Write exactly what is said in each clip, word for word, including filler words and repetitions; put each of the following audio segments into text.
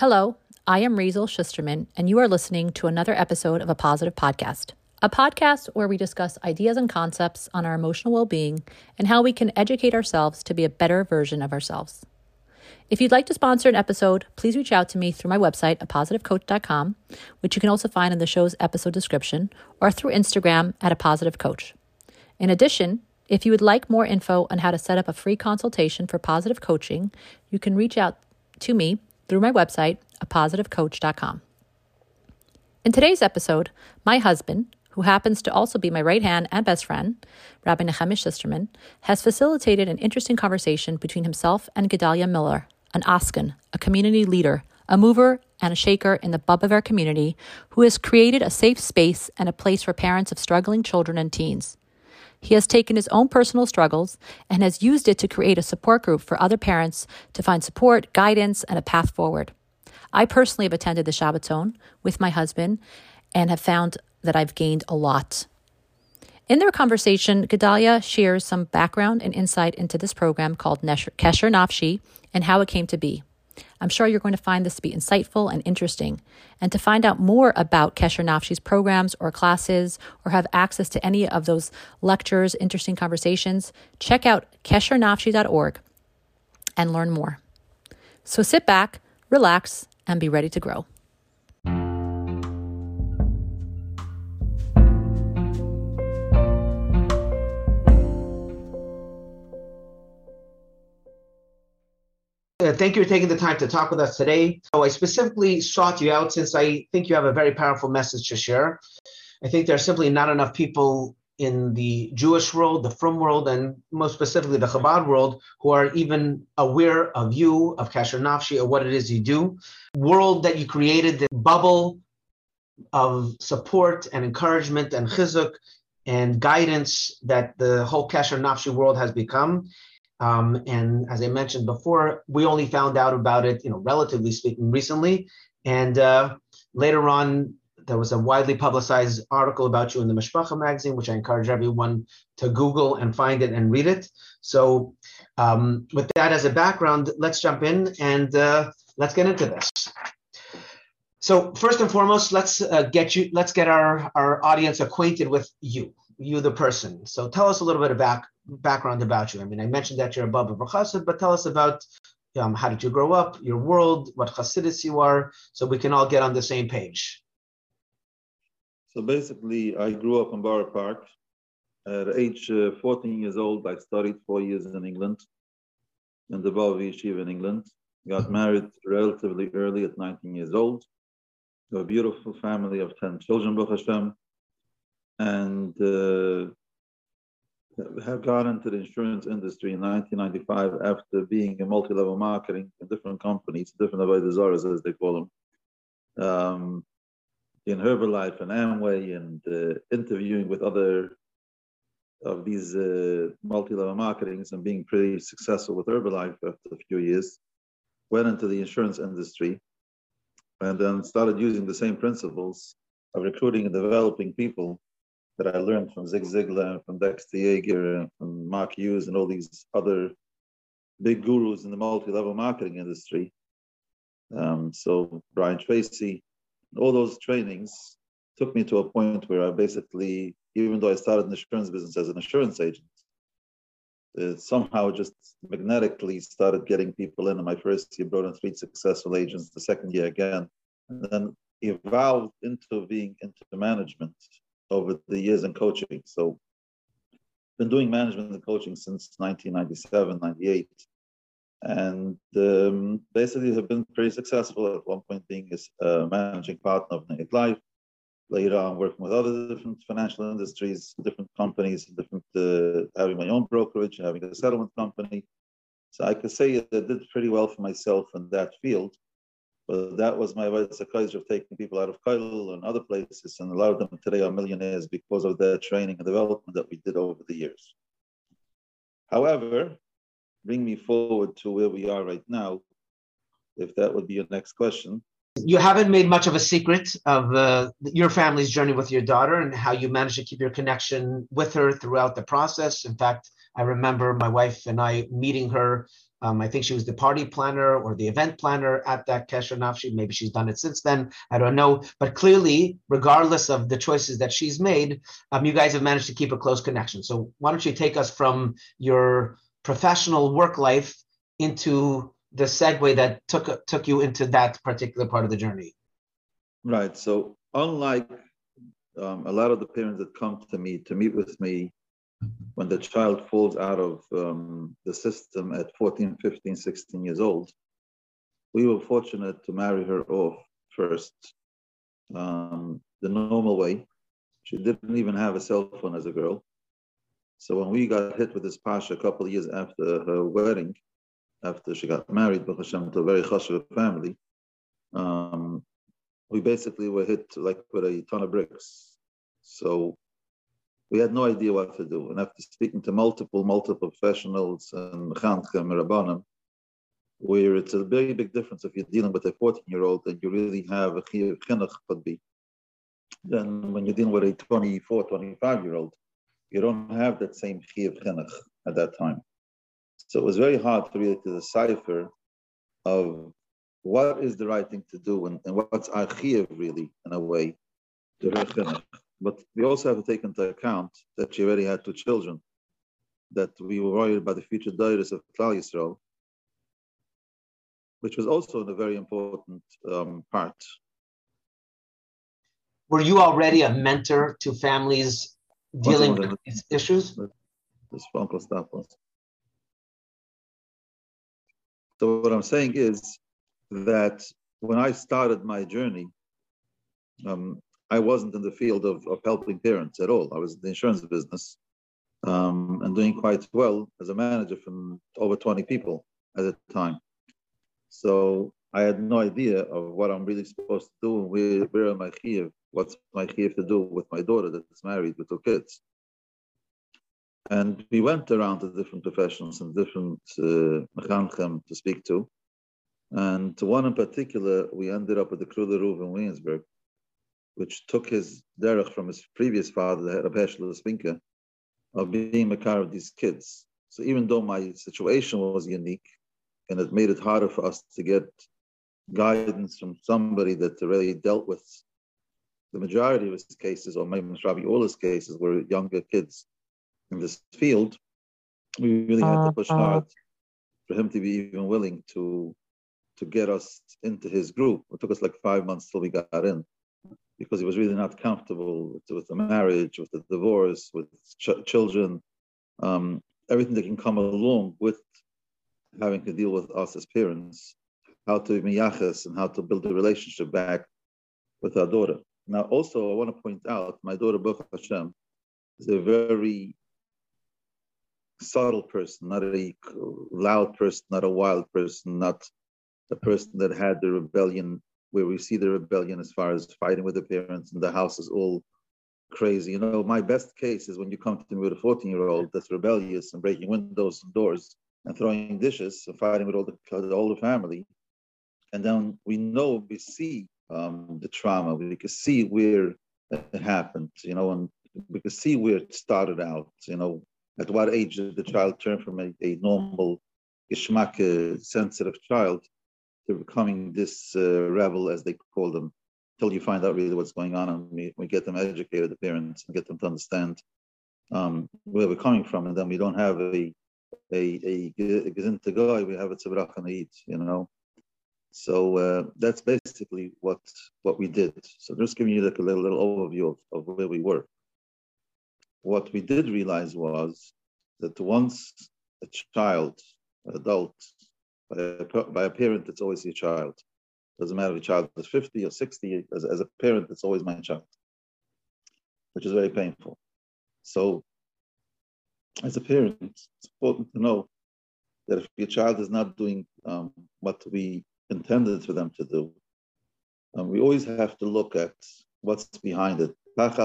Hello, I am Riesel Schusterman, and you are listening to another episode of A Positive Podcast, a podcast where we discuss ideas and concepts on our emotional well-being and how we can educate ourselves to be a better version of ourselves. If you'd like to sponsor an episode, please reach out to me through my website, a positive coach dot com, which you can also find in the show's episode description, or through Instagram at A Positive Coach. In addition, if you would like more info on how to set up a free consultation for positive coaching, you can reach out to me through my website, a positive coach dot com. In today's episode, my husband, who happens to also be my right hand and best friend, Rabbi Nechemish Sisterman, has facilitated an interesting conversation between himself and Gedaliah Miller, an Askan, a community leader, a mover and a shaker in the Bobover community, who has created a safe space and a place for parents of struggling children and teens. He has taken his own personal struggles and has used it to create a support group for other parents to find support, guidance, and a path forward. I personally have attended the Shabbaton with my husband and have found that I've gained a lot. In their conversation, Gedaliah shares some background and insight into this program called Kesher Nafshi and how it came to be. I'm sure you're going to find this to be insightful and interesting. And to find out more about Kesher Nafshi's programs or classes, or have access to any of those lectures, interesting conversations, check out kesher nafshi dot org and learn more. So sit back, relax, and be ready to grow. Thank you for taking the time to talk with us today. So I specifically sought you out since I think you have a very powerful message to share. I think there are simply not enough people in the Jewish world, the Frum world, and most specifically the Chabad world, who are even aware of you, of Kesher Nafshi, or what it is you do. World that you created, the bubble of support and encouragement and Chizuk and guidance that the whole Kesher Nafshi world has become. Um, and as I mentioned before, we only found out about it, you know, relatively speaking, recently. And uh, later on, there was a widely publicized article about you in the Mishpacha magazine, which I encourage everyone to Google and find it and read it. So um, with that as a background, let's jump in and uh, let's get into this. So first and foremost, let's uh, get you, let's get our, our audience acquainted with you, you the person. So tell us a little bit about background about you. I mean, I mentioned that you're a Bobover Chossid, but tell us about um, how did you grow up, your world, what Chassidus you are, so we can all get on the same page. So basically, I grew up in Borough Park. At age uh, fourteen years old, I studied four years in England, in the Baba V'yashiv in England. Got married relatively early at nineteen years old to a beautiful family of ten children, Baruch Hashem, and uh, have got into the insurance industry in nineteen ninety-five after being in multi-level marketing in different companies, different avodah zaras as they call them, um, in Herbalife and Amway, and uh, interviewing with other of these uh, multi-level marketings and being pretty successful with Herbalife after a few years. Went into the insurance industry and then started using the same principles of recruiting and developing people that I learned from Zig Ziglar, from Dexter Yeager, from Mark Hughes, and all these other big gurus in the multi-level marketing industry. Um, so Brian Tracy, all those trainings took me to a point where I basically, even though I started in the insurance business as an insurance agent, it somehow just magnetically started getting people in. And my first year brought in three successful agents, the second year again, and then evolved into being into management over the years in coaching. So been doing management and coaching since nineteen ninety-seven, ninety-eight. And um, basically have been pretty successful, at one point being a managing partner of Herbalife. Later on working with other different financial industries, different companies, different uh, having my own brokerage, having a settlement company. So I could say that I did pretty well for myself in that field. But that was my way of taking people out of Kailul and other places, and a lot of them today are millionaires because of their training and development that we did over the years. However, bring me forward to where we are right now, if that would be your next question. You haven't made much of a secret of uh, your family's journey with your daughter and how you managed to keep your connection with her throughout the process. In fact, I remember my wife and I meeting her Um, I think she was the party planner or the event planner at that Kesher Nafshi. Maybe she's done it since then. I don't know. But clearly, regardless of the choices that she's made, um, you guys have managed to keep a close connection. So why don't you take us from your professional work life into the segue that took took you into that particular part of the journey? Right. So unlike um, a lot of the parents that come to me to meet with me, when the child falls out of um, the system at fourteen, fifteen, sixteen years old, we were fortunate to marry her off first, um, the normal way. She didn't even have a cell phone as a girl. So when we got hit with this pasha a couple of years after her wedding, after she got married, Baruch Hashem, to a very chashuv family, um, we basically were hit like with a ton of bricks. So we had no idea what to do. And after speaking to multiple, multiple professionals and Mechanchim and Rabbanim, where it's a very big difference if you're dealing with a fourteen-year-old and you really have a chinuch podbi, then when you're dealing with a twenty-four, twenty-five-year-old, you don't have that same chinuch at that time. So it was very hard to really to decipher of what is the right thing to do and, and what's our chiv really, in a way, to her chinuch. But we also have to take into account that she already had two children, that we were worried about the future daughters of Klal Yisrael, which was also a very important um, part. Were you already a mentor to families dealing with these issues? This phone call stopped us. So what I'm saying is that when I started my journey, um, I wasn't in the field of, of helping parents at all. I was in the insurance business um, and doing quite well as a manager from over twenty people at the time. So I had no idea of what I'm really supposed to do, where, where am I here, what's my here to do with my daughter that's married with two kids. And we went around to different professionals and different uh, mechanchim to speak to. And to one in particular, we ended up with the Kruller Roof in Williamsburg, which took his derech from his previous father, Rabbi Nechemish, of being a makar of these kids. So even though my situation was unique, and it made it harder for us to get guidance from somebody that really dealt with the majority of his cases, or maybe Rabbi Ola's cases, were younger kids in this field, we really had to push hard for him to be even willing to, to get us into his group. It took us like five months till we got in, because he was really not comfortable with the marriage, with the divorce, with ch- children, um, everything that can come along with having to deal with us as parents, how to miyachas and how to build a relationship back with our daughter. Now, also, I want to point out, my daughter, Baruch Hashem, is a very subtle person, not a loud person, not a wild person, not a person that had the rebellion, where we see the rebellion as far as fighting with the parents and the house is all crazy. You know, my best case is when you come to me with a fourteen-year-old that's rebellious and breaking windows and doors and throwing dishes and fighting with all the, all the family. And then we know, we see um, the trauma, we can see where it happened, you know, and we can see where it started out, you know, at what age did the child turn from a, a normal, geschmack, sensitive child becoming this uh, rebel, as they call them, till you find out really what's going on, and we, we get them educated, the parents, and get them to understand um, where we're coming from, and then we don't have a a a gezinta guy, we have a tzibrak and eat, you know. So uh, that's basically what what we did. So just giving you like a little, little overview of, of where we were. What we did realize was that once a child, an adult, by a parent, it's always your child. Doesn't matter if your child is fifty or sixty, as, as a parent, it's always my child, which is very painful. So as a parent, it's important to know that if your child is not doing um, what we intended for them to do, um, we always have to look at what's behind it. What's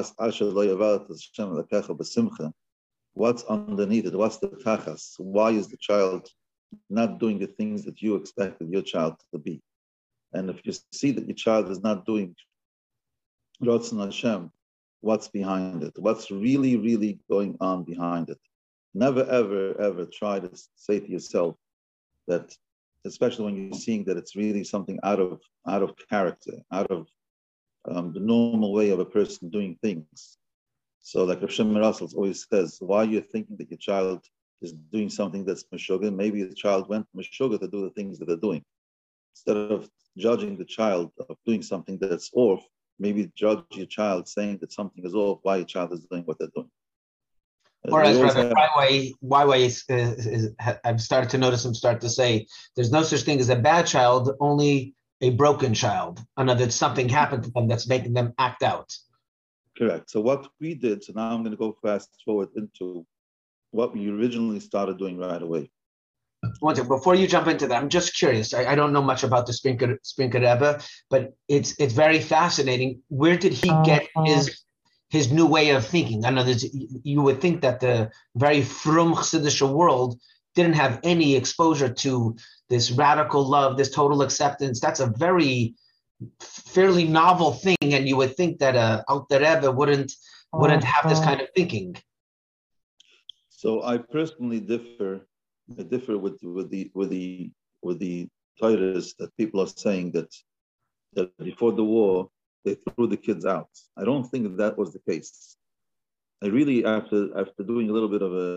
underneath it? What's the tachas? Why is the child not doing the things that you expected your child to be? And if you see that your child is not doing Ratzon Hashem, what's behind it? What's really, really going on behind it? Never, ever, ever try to say to yourself, that, especially when you're seeing that it's really something out of out of character, out of um, the normal way of a person doing things. So like Rabbi Shmuel Russell always says, why you're thinking that your child is doing something that's Meshuggah, maybe the child went to Meshuggah to do the things that they're doing. Instead of judging the child of doing something that's off, maybe judge your child saying that something is off, why your child is doing what they're doing. Or as Rabbi Waiwai, Waiwai is, is, is, I've started to notice him start to say, there's no such thing as a bad child, only a broken child. In other words, something happened to them that's making them act out. Correct. So what we did, so now I'm going to go fast forward into what we originally started doing right away. One second, before you jump into that, I'm just curious. I, I don't know much about the Sprinker, Sprinker Rebbe, but it's it's very fascinating. Where did he get his... his new way of thinking? I know that you would think that the very Frum Chassidische world didn't have any exposure to this radical love, this total acceptance. That's a very fairly novel thing, and you would think that a Alter Rebbe wouldn't wouldn't have this kind of thinking. So I personally differ. I differ with with the with the with the Torahs that people are saying that that before the war, they threw the kids out. I don't think that, that was the case. I really, after after doing a little bit of a,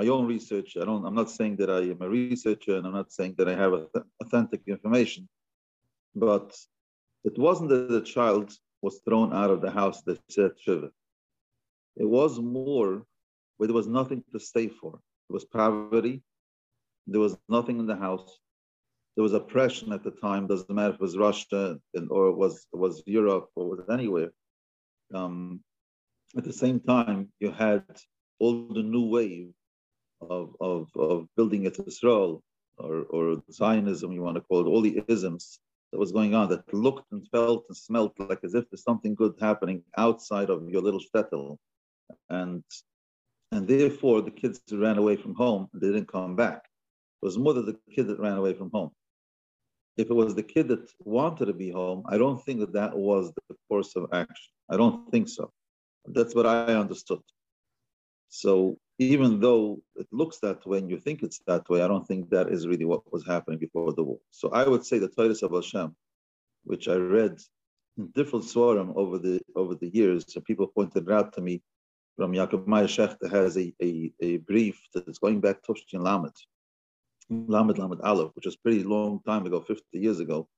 my own research, I don't, I'm not saying that I am a researcher, and I'm not saying that I have a, authentic information, but it wasn't that the child was thrown out of the house, they said Shiva. It was more where there was nothing to stay for. There was poverty. There was nothing in the house. There was oppression at the time. Doesn't matter if it was Russia and or it was it was Europe or it was anywhere. Um, at the same time, you had all the new wave of of, of building at Israel or or Zionism, you want to call it, all the isms that was going on that looked and felt and smelled like as if there's something good happening outside of your little shtetl, and and therefore the kids ran away from home. They didn't come back. It was more than the kid that ran away from home. If it was the kid that wanted to be home, I don't think that that was the course of action. I don't think so. That's what I understood. So even though it looks that way and you think it's that way, I don't think that is really what was happening before the war. So I would say the Torahs of Hashem, which I read in different sforim over the over the years, and so people pointed out to me, from Yaakov Meyer Shechter has a, a, a brief that's going back to Tufshin Lamed. Lamed Lamed Aleph, which was pretty long time ago, fifty years ago,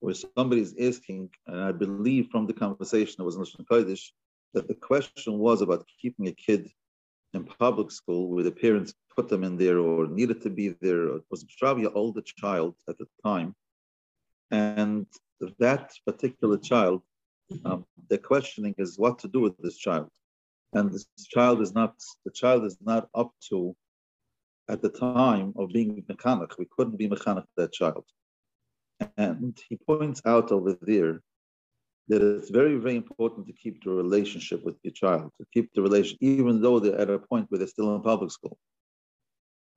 where somebody's asking, and I believe from the conversation that was in Lashon Kodesh, that the question was about keeping a kid in public school where the parents put them in there or needed to be there. It was probably an older child at the time. And that particular child, um, the questioning is what to do with this child. And this child is not, the child is not up to, at the time of being mechanech, we couldn't be mechanech that child. And he points out over there that it's very, very important to keep the relationship with your child, to keep the relation, even though they're at a point where they're still in public school.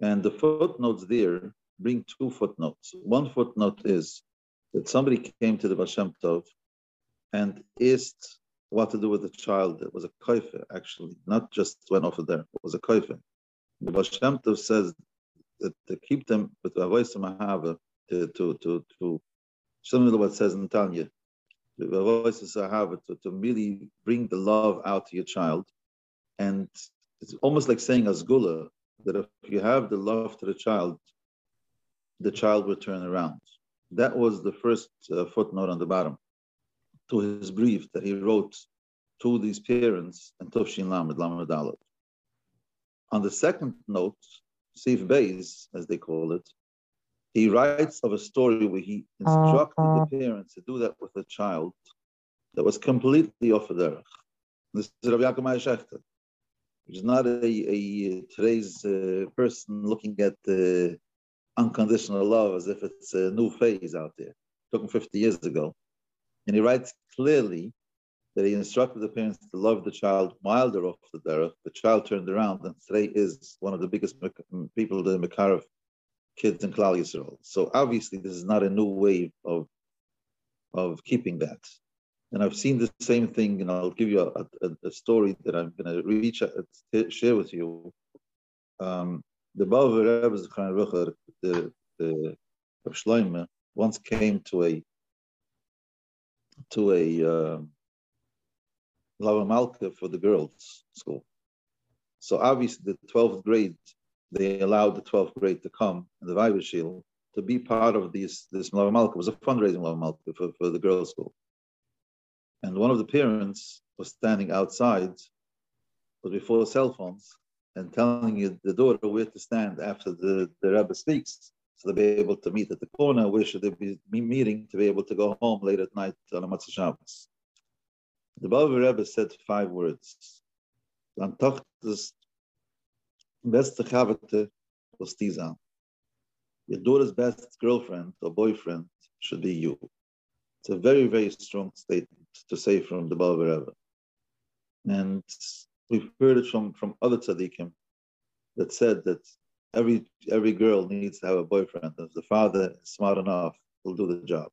And the footnotes there bring two footnotes. One footnote is that somebody came to the Baal Shem Tov and asked what to do with the child. It was a koifer, actually, not just went off of there, it was a koifer. The Baal Shem Tov says that to keep them with the voice of Mahava, to to to to similar to what it says in Tanya, the voice of Sahava, to, to really bring the love out to your child. And it's almost like saying Asgula, that if you have the love to the child, the child will turn around. That was the first uh, footnote on the bottom to his brief that he wrote to these parents and Tufshin Lamed Lamed Aleph. On the second note, Sif Beis, as they call it, he writes of a story where he instructed uh-huh. the parents to do that with a child that was completely off the derech. This is Rabbi Yaakov Meyer Shechter, which is not a, a today's uh, person looking at uh, unconditional love as if it's a new phase out there. It took him fifty years ago. And he writes clearly that he instructed the parents to love the child while they're off the derech. The child turned around, and today is one of the biggest people, the Makarev kids in Klal Yisrael. So obviously, this is not a new wave of of keeping that. And I've seen the same thing, and I'll give you a, a, a story that I'm going to reach share with you. Um, the Bobover Rebbe, the uh, Reb Shloimeh once came to a to a uh, Lava Malka for the girls' school. So obviously the twelfth grade, they allowed the twelfth grade to come and the Vayvashil to be part of these, this Lava Malka. It was a fundraising Lava Malka for, for the girls' school. And one of the parents was standing outside, but before cell phones, and telling the daughter where to stand after the, the Rebbe speaks. So they'll be able to meet at the corner, where should they be meeting to be able to go home late at night on a Matzah Shabbos. The Bobover Rebbe said five words. Your daughter's best girlfriend or boyfriend should be you. It's a very, very strong statement to say from the Bobover Rebbe. And we've heard it from, from other tzaddikim that said that every every girl needs to have a boyfriend. If the father is smart enough, he'll do the job.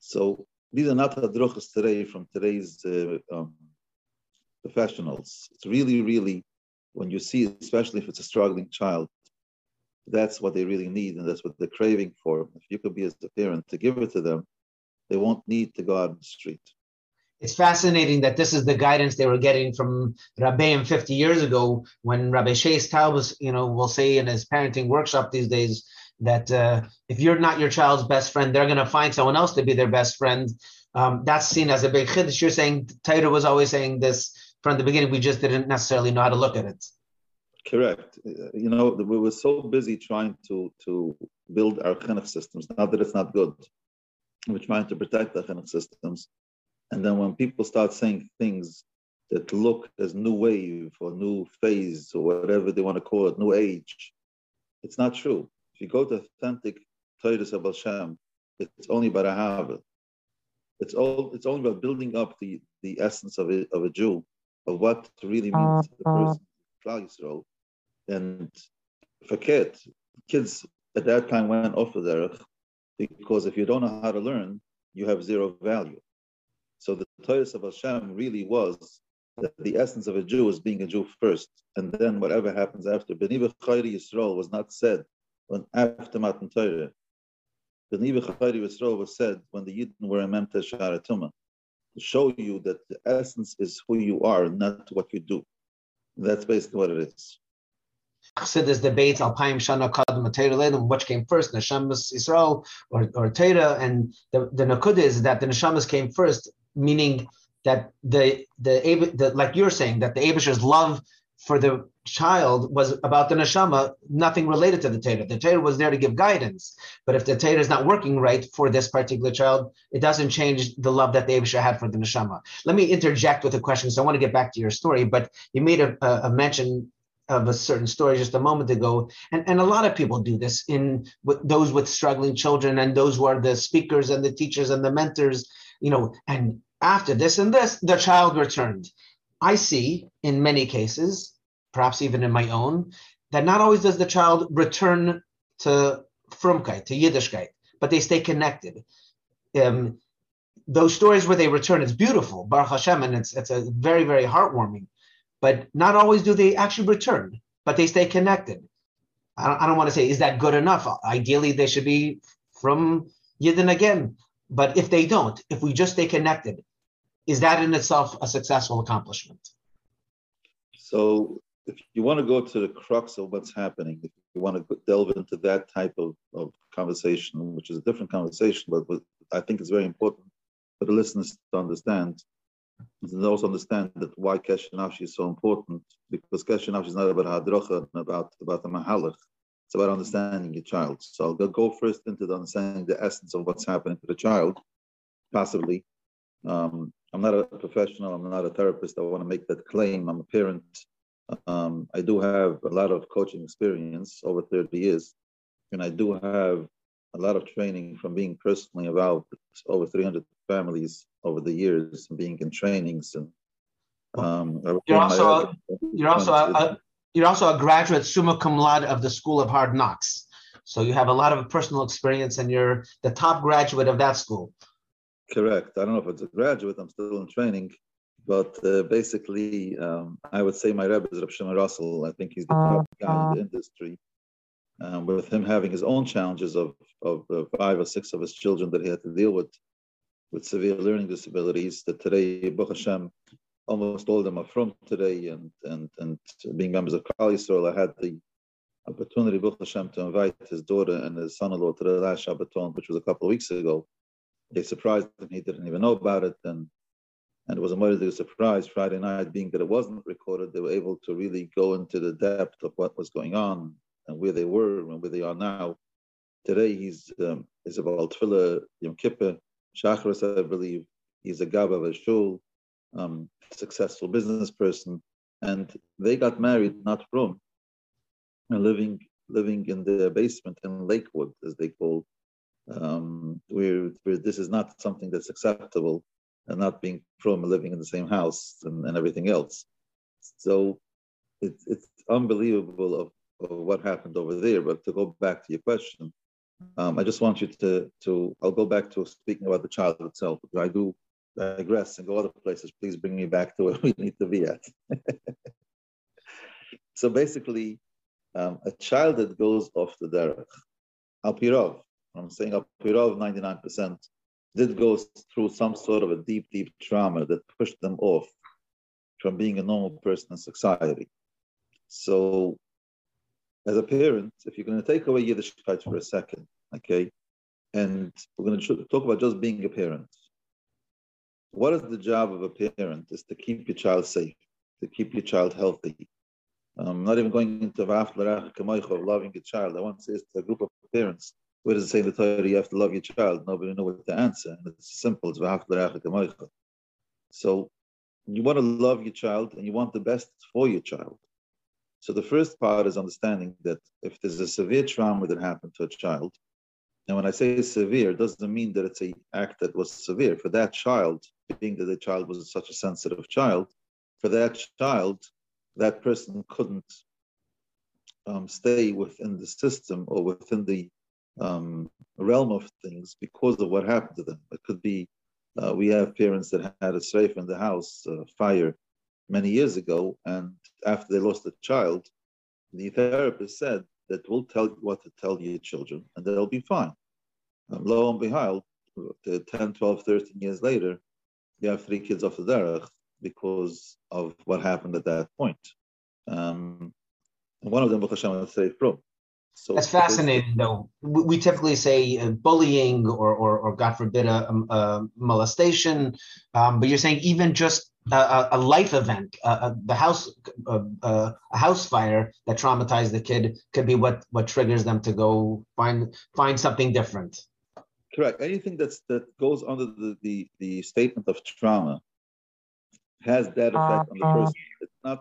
So these are not hadrochos today from today's uh, um, professionals. It's really, really, when you see, especially if it's a struggling child, that's what they really need and that's what they're craving for. If you could be as a parent to give it to them, they won't need to go out on the street. It's fascinating that this is the guidance they were getting from Rabbeim fifty years ago, when Rabbi Sheis Taubes, you know, will say in his parenting workshop these days that uh, if you're not your child's best friend, they're going to find someone else to be their best friend. Um, that's seen as a big chiddush. You're saying, Taira was always saying this from the beginning, we just didn't necessarily know how to look at it. Correct. You know, we were so busy trying to, to build our chinuch systems, not that it's not good. We're trying to protect our chinuch systems. And then when people start saying things that look as new wave or new phase or whatever they want to call it, new age, it's not true. If you go to authentic Torah of Hashem, it's only about a habit. It's all. It's only about building up the, the essence of a, of a Jew, of what really means to the person, Klal Yisrael. And for kids, kids at that time went off of their, because if you don't know how to learn, you have zero value. So the Torah of Hashem really was that the essence of a Jew is being a Jew first, and then whatever happens after. B'nei v'chayri Yisrael was not said when after Matan Torah. B'nei v'chayri Yisrael was said when the Yidden were in Memtei Shara Tumah, to show you that the essence is who you are, not what you do. That's basically what it is. Chassidus debates Alpayim Shana Kadma Teira Leilim, which came first, Neshamas Yisrael or or Teira, and the the Nakuda is that the Neshamas came first. Meaning that the, the the like you're saying, that the Eibusher's love for the child was about the neshama, nothing related to the Torah. The Torah was there to give guidance, but if the Torah is not working right for this particular child, it doesn't change the love that the Eibusher had for the neshama. Let me interject with a question, so I want to get back to your story, but you made a, a mention of a certain story just a moment ago, and, and a lot of people do this, in with those with struggling children and those who are the speakers and the teachers and the mentors, you know, and after this and this, the child returned. I see in many cases, perhaps even in my own, that not always does the child return to Frumkeit, to Yiddishkeit, but they stay connected. Um, those stories where they return, it's beautiful, Baruch Hashem, and it's, it's a very, very heartwarming, but not always do they actually return, but they stay connected. I don't, I don't want to say, is that good enough? Ideally, they should be from Yidden again, but if they don't, if we just stay connected, is that in itself a successful accomplishment? So if you want to go to the crux of what's happening, if you want to delve into that type of, of conversation, which is a different conversation, but, but I think it's very important for the listeners to understand, and also understand that why Kesher Nafshi is so important, because Kesher Nafshi is not about hadrocha, about about the mahalach. It's about understanding your child. So I'll go first into the understanding the essence of what's happening to the child, possibly. Um, I'm not a professional. I'm not a therapist. I want to make that claim. I'm a parent. Um, I do have a lot of coaching experience, over thirty years, and I do have a lot of training from being personally involved with over three hundred families over the years, and being in trainings. And um, you're also you're also a You're also a graduate summa cum laude of the School of Hard Knocks. So you have a lot of personal experience and you're the top graduate of that school. Correct. I don't know if it's a graduate. I'm still in training. But uh, basically, um, I would say my Rebbe is Reb Shmuel Russell. I think he's the top guy in the industry. um, with him having his own challenges of of uh, five or six of his children that he had to deal with, with severe learning disabilities, that today, Baruch Hashem, almost all of them are from today, and and and being members of Kali Yisrael, I had the opportunity, Baruch Hashem, to invite his daughter and his son-in-law to the last Shabbaton, which was a couple of weeks ago. They surprised him, he didn't even know about it, and and it was a mighty surprise. Friday night, being that it wasn't recorded, they were able to really go into the depth of what was going on and where they were and where they are now. Today, he's um, is about Tefillah, Yom Kippur, Shacharis, I believe. He's a Gaba of a shul, um, successful business person, and they got married, not Frum, and living living in their basement in Lakewood, as they call, um, where where this is not something that's acceptable, and not being Frum, living in the same house and, and everything else. So it, it's unbelievable of, of what happened over there. But to go back to your question, um, I just want you to, to, I'll go back to speaking about the child itself. If I do digress and go other places, please bring me back to where we need to be at. So basically, um, a child that goes off the derech, Alpirov, I'm saying Alpirov ninety-nine percent, did go through some sort of a deep, deep trauma that pushed them off from being a normal person in society. So as a parent, if you're going to take away Yiddishkeit for a second, okay, and we're going to talk about just being a parent. What is the job of a parent is to keep your child safe, to keep your child healthy. I'm not even going into loving your child. I once asked a group of parents, where does it say in the Torah you have to love your child? Nobody knew what to answer. And it's simple. It's so you want to love your child and you want the best for your child. So the first part is understanding that if there's a severe trauma that happened to a child, and when I say severe, it doesn't mean that it's an act that was severe. For that child, being that the child was such a sensitive child, for that child, that person couldn't um, stay within the system or within the Um, realm of things because of what happened to them. It could be uh, we have parents that had a shreif in the house, uh, fire, many years ago, and after they lost a child, the therapist said that we'll tell you what to tell your children and they'll be fine. Um, lo and behold, ten, twelve, thirteen years later, you have three kids off the derech because of what happened at that point. Um, one of them, Baruch Hashem, is safe from. So that's fascinating, though. We typically say uh, bullying or, or, or, God forbid, a, a molestation. Um, but you're saying even just a, a life event, a, a, the house, a, a house fire that traumatized the kid could be what, what triggers them to go find find something different. Correct. Anything that's that goes under the, the, the statement of trauma has that effect uh, on the person. It's not,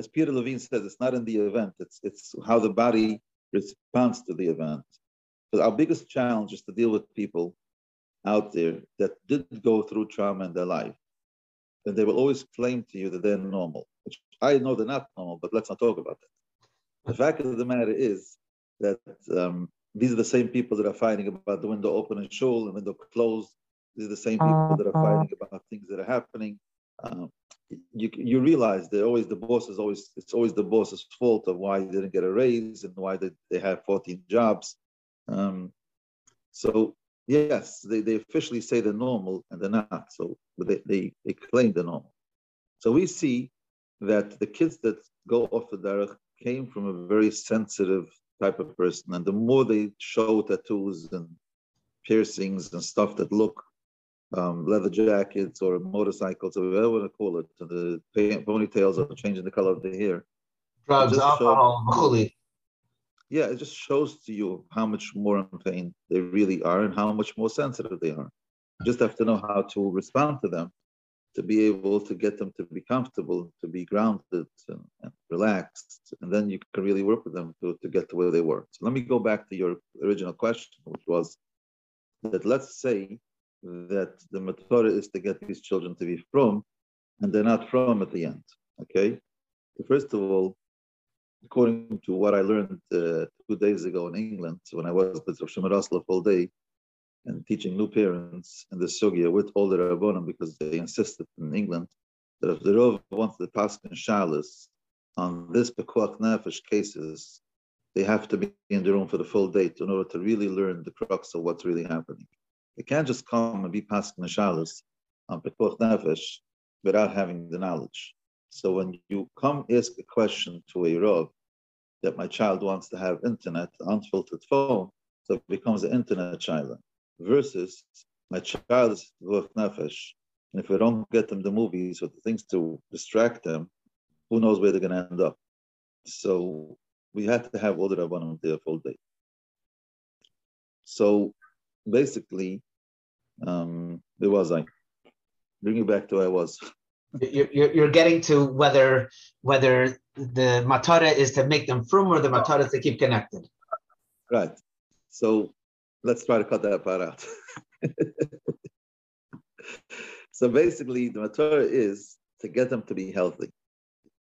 as Peter Levine says, it's not in the event. It's it's how the body response to the event. But our biggest challenge is to deal with people out there that didn't go through trauma in their life. And they will always claim to you that they're normal, which I know they're not normal, but let's not talk about that. The fact of the matter is that um, these are the same people that are fighting about the window open and shul and window closed. These are the same people that are fighting about things that are happening. Um, You you realize they're always the boss is always it's always the boss's fault of why they didn't get a raise and why they, they have fourteen jobs. Um, so yes, they, they officially say they're normal and they're not. So but they, they, they claim they're normal. So we see that the kids that go off the derech came from a very sensitive type of person, and the more they show tattoos and piercings and stuff that look Um, leather jackets or motorcycles or whatever you want to call it, to the ponytails or changing the color of the hair. Drugs, alcohol, holy. Yeah, it just shows to you how much more in pain they really are and how much more sensitive they are. You just have to know how to respond to them, to be able to get them to be comfortable, to be grounded and, and relaxed, and then you can really work with them to, to get to where they were. So let me go back to your original question, which was that let's say that the mitzvah is to get these children to be Frum, and they're not Frum at the end, okay? First of all, according to what I learned uh, two days ago in England, when I was with Shmuel Russell all day and teaching new parents in the Sugya with older Rabbonim, because they insisted in England that if the Rov wants to pass in Shalos on this Pekuach Nefesh cases, they have to be in the room for the full day in order to really learn the crux of what's really happening. They can't just come and be paskin shalos on pekuach nefesh without having the knowledge. So when you come ask a question to a Rav that my child wants to have internet, unfiltered phone, so it becomes an internet child, versus my child is pekuach nefesh. And if we don't get them the movies or the things to distract them, who knows where they're going to end up. So we had to have all the Rabbanim there full day. So basically, um, there was I. Bring you back to where I was. You're, you're, you're getting to whether whether the matara is to make them frum or the matara is to keep connected. Right. So let's try to cut that part out. So basically, the matara is to get them to be healthy.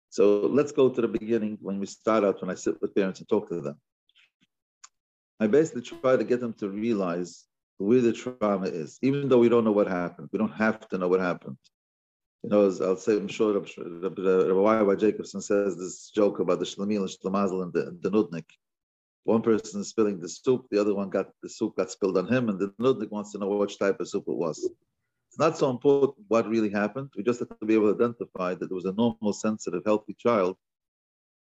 So let's go to the beginning when we start out, when I sit with parents and talk to them. I basically try to get them to realize where the trauma is, even though we don't know what happened. We don't have to know what happened. You know, as I'll say, I'm sure Rabbi Jacobson says this joke about the Shlemiel and Shlemazel and the, the Nudnik. One person is spilling the soup, the other one got the soup got spilled on him, and the Nudnik wants to know which type of soup it was. It's not so important what really happened. We just have to be able to identify that there was a normal, sensitive, healthy child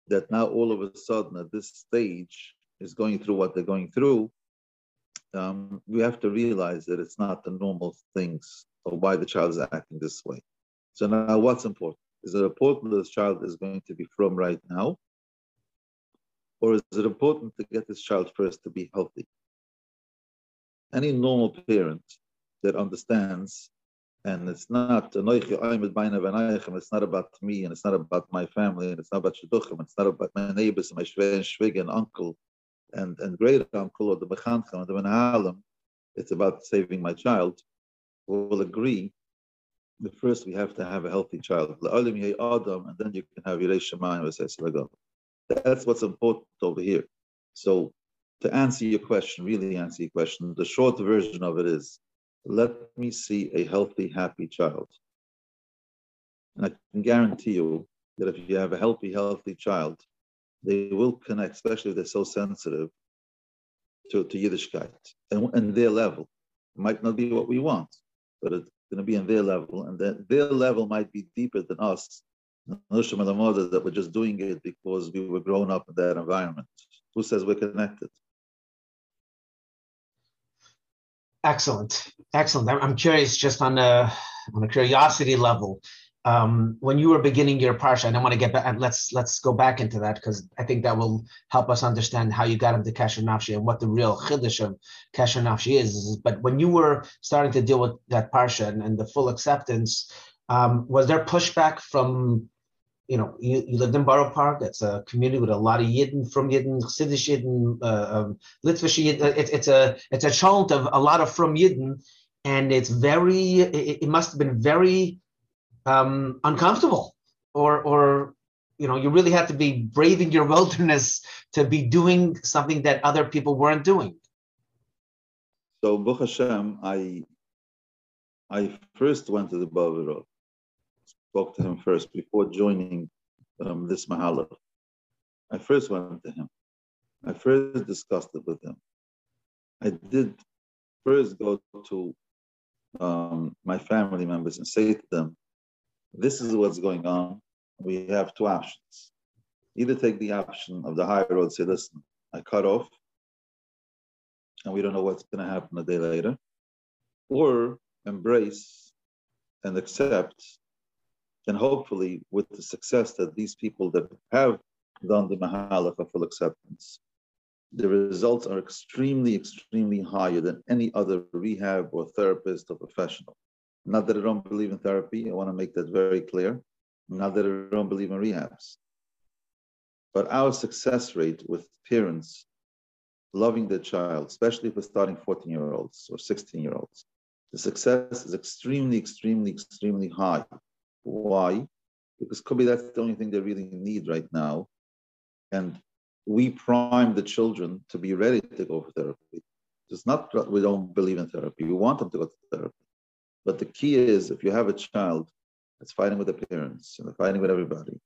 that now all of a sudden at this stage is going through what they're going through. Um, we have to realize that it's not the normal things or why the child is acting this way. So now what's important? Is it important that this child is going to be from right now? Or is it important to get this child first to be healthy? Any normal parent that understands, and it's not, it's not about me, and it's not about my family, and it's not about shidduchim, and it's not about my neighbors, and my shvei and shvig, and uncle, and, and great uncle, or the bechanchim, and the menahalim. It's about saving my child. We will agree that first we have to have a healthy child. And then you can have Yirei Shamayim. That's what's important over here. So to answer your question, really answer your question, the short version of it is, let me see a healthy, happy child. And I can guarantee you that if you have a healthy, healthy child, they will connect, especially if they're so sensitive to, to Yiddishkeit and, and their level. It might not be what we want, but it's going to be on their level. And their, their level might be deeper than us, that we're just doing it because we were grown up in that environment. Who says we're connected? Excellent, excellent. I'm curious, just on a on a curiosity level, um, when you were beginning your parsha, and I want to get back. Let's let's go back into that because I think that will help us understand how you got into Kesher Nafshi and what the real chiddush of Kesher Nafshi is. But when you were starting to deal with that parsha and, and the full acceptance, um, was there pushback from? You know, you, you lived in Borough Park. It's a community with a lot of Yidden, from Yidden, Chassidus Yidden, uh, um, Litvish Yidden. It, it's a it's a chant of a lot of from Yidden, and it's very. It, it must have been very um, uncomfortable, or or you know, you really had to be braving your wilderness to be doing something that other people weren't doing. So, Baruch Hashem, I I first went to the Bobover. Spoke to him first before joining um, this mahala. I first went to him. I first discussed it with him. I did first go to um, my family members and say to them, this is what's going on. We have two options. Either take the option of the high road, say, listen, I cut off and we don't know what's going to happen a day later, or embrace and accept. And hopefully, with the success that these people that have done the mahalach of full acceptance, the results are extremely, extremely higher than any other rehab or therapist or professional. Not that I don't believe in therapy. I want to make that very clear. Not that I don't believe in rehabs. But our success rate with parents loving their child, especially if we're starting fourteen-year-olds or sixteen-year-olds, the success is extremely, extremely, extremely high. Why? Because could be that's the only thing they really need right now. And we prime the children to be ready to go for therapy. It's not that we don't believe in therapy. We want them to go to therapy. But the key is, if you have a child that's fighting with the parents and fighting with everybody,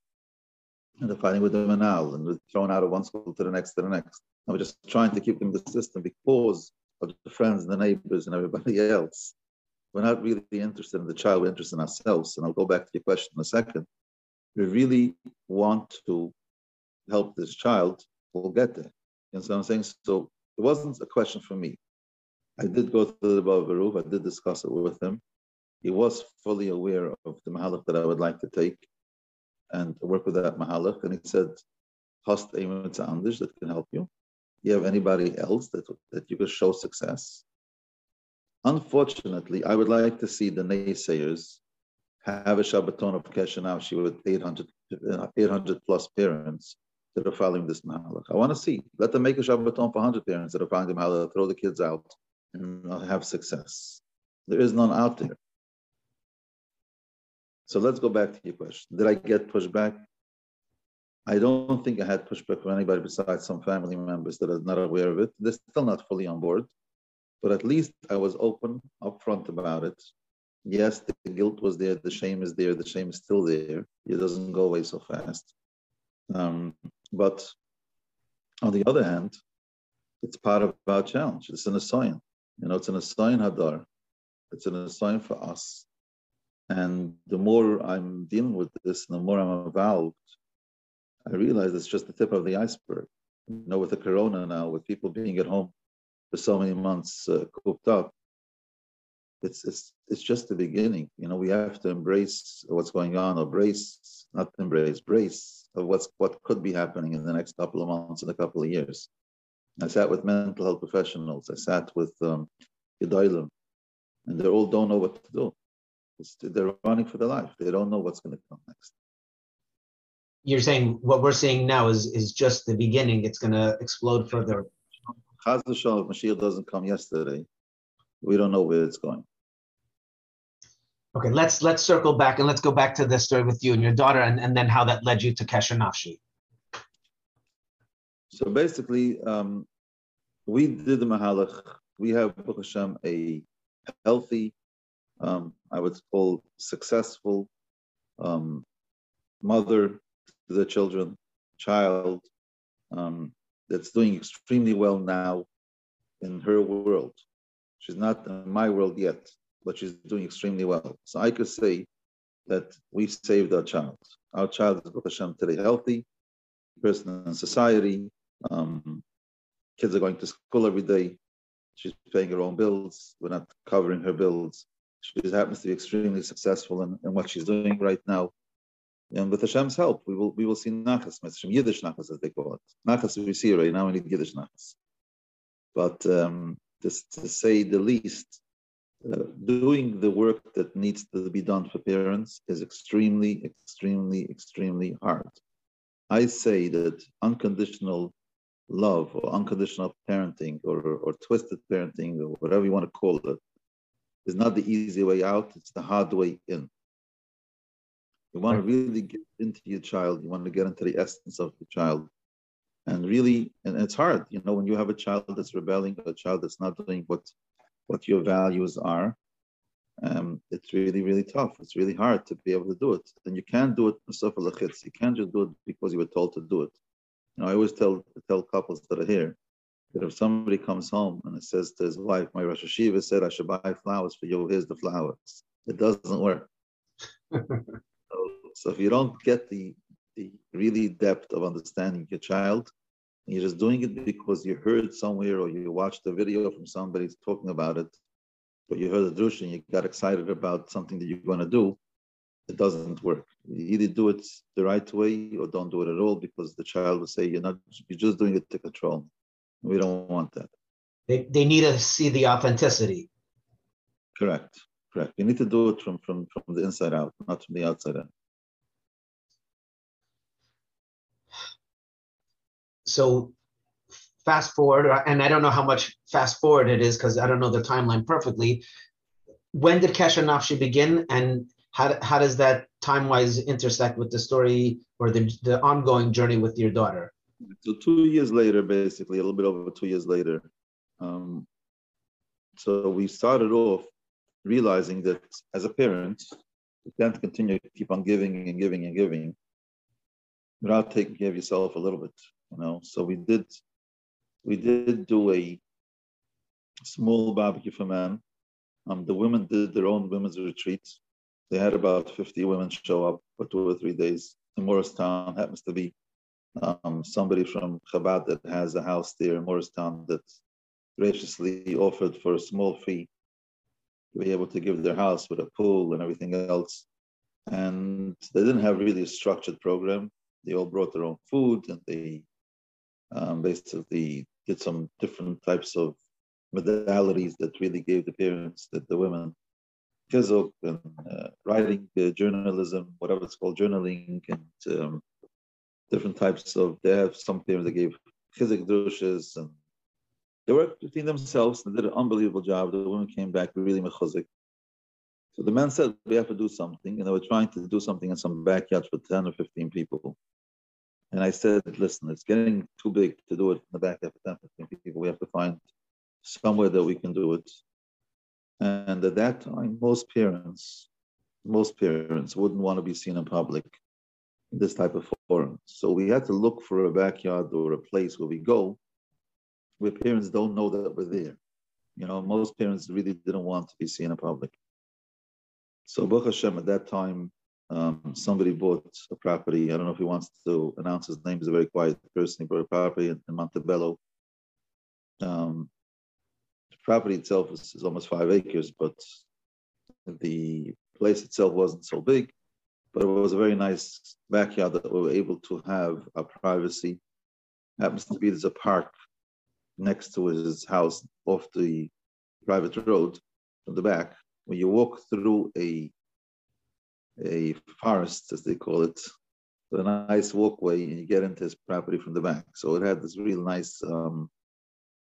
and they're fighting with the manal, and they're thrown out of one school to the next to the next. And we're just trying to keep them in the system because of the friends and the neighbors and everybody else. We're not really interested in the child, we're interested in ourselves. And I'll go back to your question in a second. We really want to help this child, we'll get there. You know what I'm saying? So it wasn't a question for me. I did go to the Baba roof, I did discuss it with him. He was fully aware of the mahalach that I would like to take and work with that mahalach. And he said, Host Amen to Andish, that can help you. You have anybody else that, that you could show success? Unfortunately, I would like to see the naysayers have a Shabbaton of Kesher Nafshi with eight hundred, eight hundred plus parents that are following this mahalach. I want to see. Let them make a Shabbaton for one hundred parents that are following the mahalach, throw the kids out, and have success. There is none out there. So let's go back to your question. Did I get pushback? I don't think I had pushback from anybody besides some family members that are not aware of it. They're still not fully on board, but at least I was open, upfront about it. Yes, the guilt was there, the shame is there, the shame is still there. It doesn't go away so fast. Um, but on the other hand, it's part of our challenge. It's an assignment. You know, it's an assignment hadar. It's an assignment for us. And the more I'm dealing with this, the more I'm involved, I realize it's just the tip of the iceberg. You know, with the corona now, with people being at home for so many months uh, cooped up, it's it's it's just the beginning. You know, we have to embrace what's going on, or brace, not embrace, brace of what's what could be happening in the next couple of months and a couple of years. I sat with mental health professionals. I sat with um, Gedolim, and they all don't know what to do. It's, they're running for their life. They don't know what's going to come next. You're saying what we're seeing now is, is just the beginning. It's going to explode further. Chas v'shalom, if Mashiach doesn't come yesterday, we don't know where it's going. Okay, let's let's circle back and let's go back to the story with you and your daughter, and, and then how that led you to Kesher Nafshi. So basically, um, we did the mahalach. We have, Baruch Hashem, a healthy, Um, I would call successful um, mother to the children, child um, that's doing extremely well now in her world. She's not in my world yet, but she's doing extremely well. So I could say that we saved our child. Our child is, Baruch Hashem, today healthy, person in society, um, kids are going to school every day, she's paying her own bills, we're not covering her bills. She happens to be extremely successful in, in what she's doing right now. And with Hashem's help, we will we will see nachas, Yiddish nachas as they call it. Nachas we see right now, we need Yiddish nachas. But um, just to say the least, uh, doing the work that needs to be done for parents is extremely, extremely, extremely hard. I say that unconditional love or unconditional parenting or, or twisted parenting or whatever you want to call it, it's not the easy way out, it's the hard way in. You want to really get into your child, you want to get into the essence of your child. And really, and it's hard, you know, when you have a child that's rebelling, a child that's not doing what, what your values are, um, it's really, really tough. It's really hard to be able to do it. And you can't do it, you can't just do it because you were told to do it. You know, I always tell, tell couples that are here, that if somebody comes home and it says to his wife, my Rosh Hashiva said I should buy flowers for you, here's the flowers. It doesn't work. so, so if you don't get the, the really depth of understanding your child, and you're just doing it because you heard somewhere or you watched a video from somebody talking about it, but you heard a drush and you got excited about something that you're going to do, it doesn't work. You either do it the right way or don't do it at all because the child will say, you're not, you're just doing it to control me. We don't want that. They they need to see the authenticity. Correct, correct. You need to do it from, from, from the inside out, not from the outside in. So fast forward, and I don't know how much fast forward it is because I don't know the timeline perfectly. When did Kesher Nafshi begin, and how how does that time-wise intersect with the story or the, the ongoing journey with your daughter? So two years later, basically, a little bit over two years later, um, so we started off realizing that as a parent, we can't continue to keep on giving and giving and giving. without taking care of yourself a little bit, you know. So we did, we did do a small barbecue for men. Um, the women did their own women's retreats. They had about fifty women show up for two or three days. In Morristown happens to be um, somebody from Chabad that has a house there in Morristown that graciously offered for a small fee to be able to give their house with a pool and everything else. And they didn't have really a structured program. They all brought their own food, and they um, basically did some different types of modalities that really gave the parents, that the women, Chizuk and uh, writing, uh, journalism, whatever it's called, journaling, and um, different types of, they have some parents that gave Chizuk drushes, and they worked between themselves and did an unbelievable job. The women came back really mechuzik. So the men said, we have to do something, and they were trying to do something in some backyard for ten or fifteen people. And I said, listen, it's getting too big to do it in the backyard for ten, fifteen people. We have to find somewhere that we can do it. And at that time, most parents, most parents wouldn't want to be seen in public in this type of forum. So we had to look for a backyard or a place where we go where parents don't know that we're there. You know, most parents really didn't want to be seen in public. So Baruch Hashem, at that time, um, somebody bought a property. I don't know if he wants to announce his name. He's a very quiet person. He bought a property in, in Montebello. Um, the property itself is, is almost five acres, but the place itself wasn't so big. But it was a very nice backyard that we were able to have our privacy. Happens to be there's a park next to his house off the private road from the back. When you walk through a a forest, as they call it, a nice walkway, and you get into his property from the back. So it had this real nice um,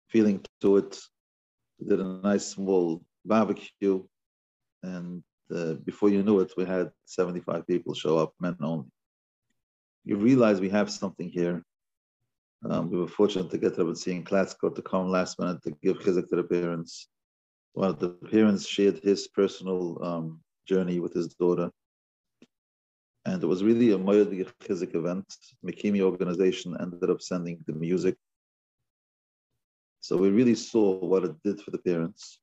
feeling to it. We did a nice small barbecue, and uh, before you knew it, we had seventy-five people show up, men only. You realize we have something here. Um, we were fortunate to get Rabbi Nechemish Sisterman to come last minute to give chizuk to the parents. One of the parents shared his personal um, journey with his daughter. And it was really a Moyed Chizuk event. Mekimi organization ended up sending the music. So we really saw what it did for the parents.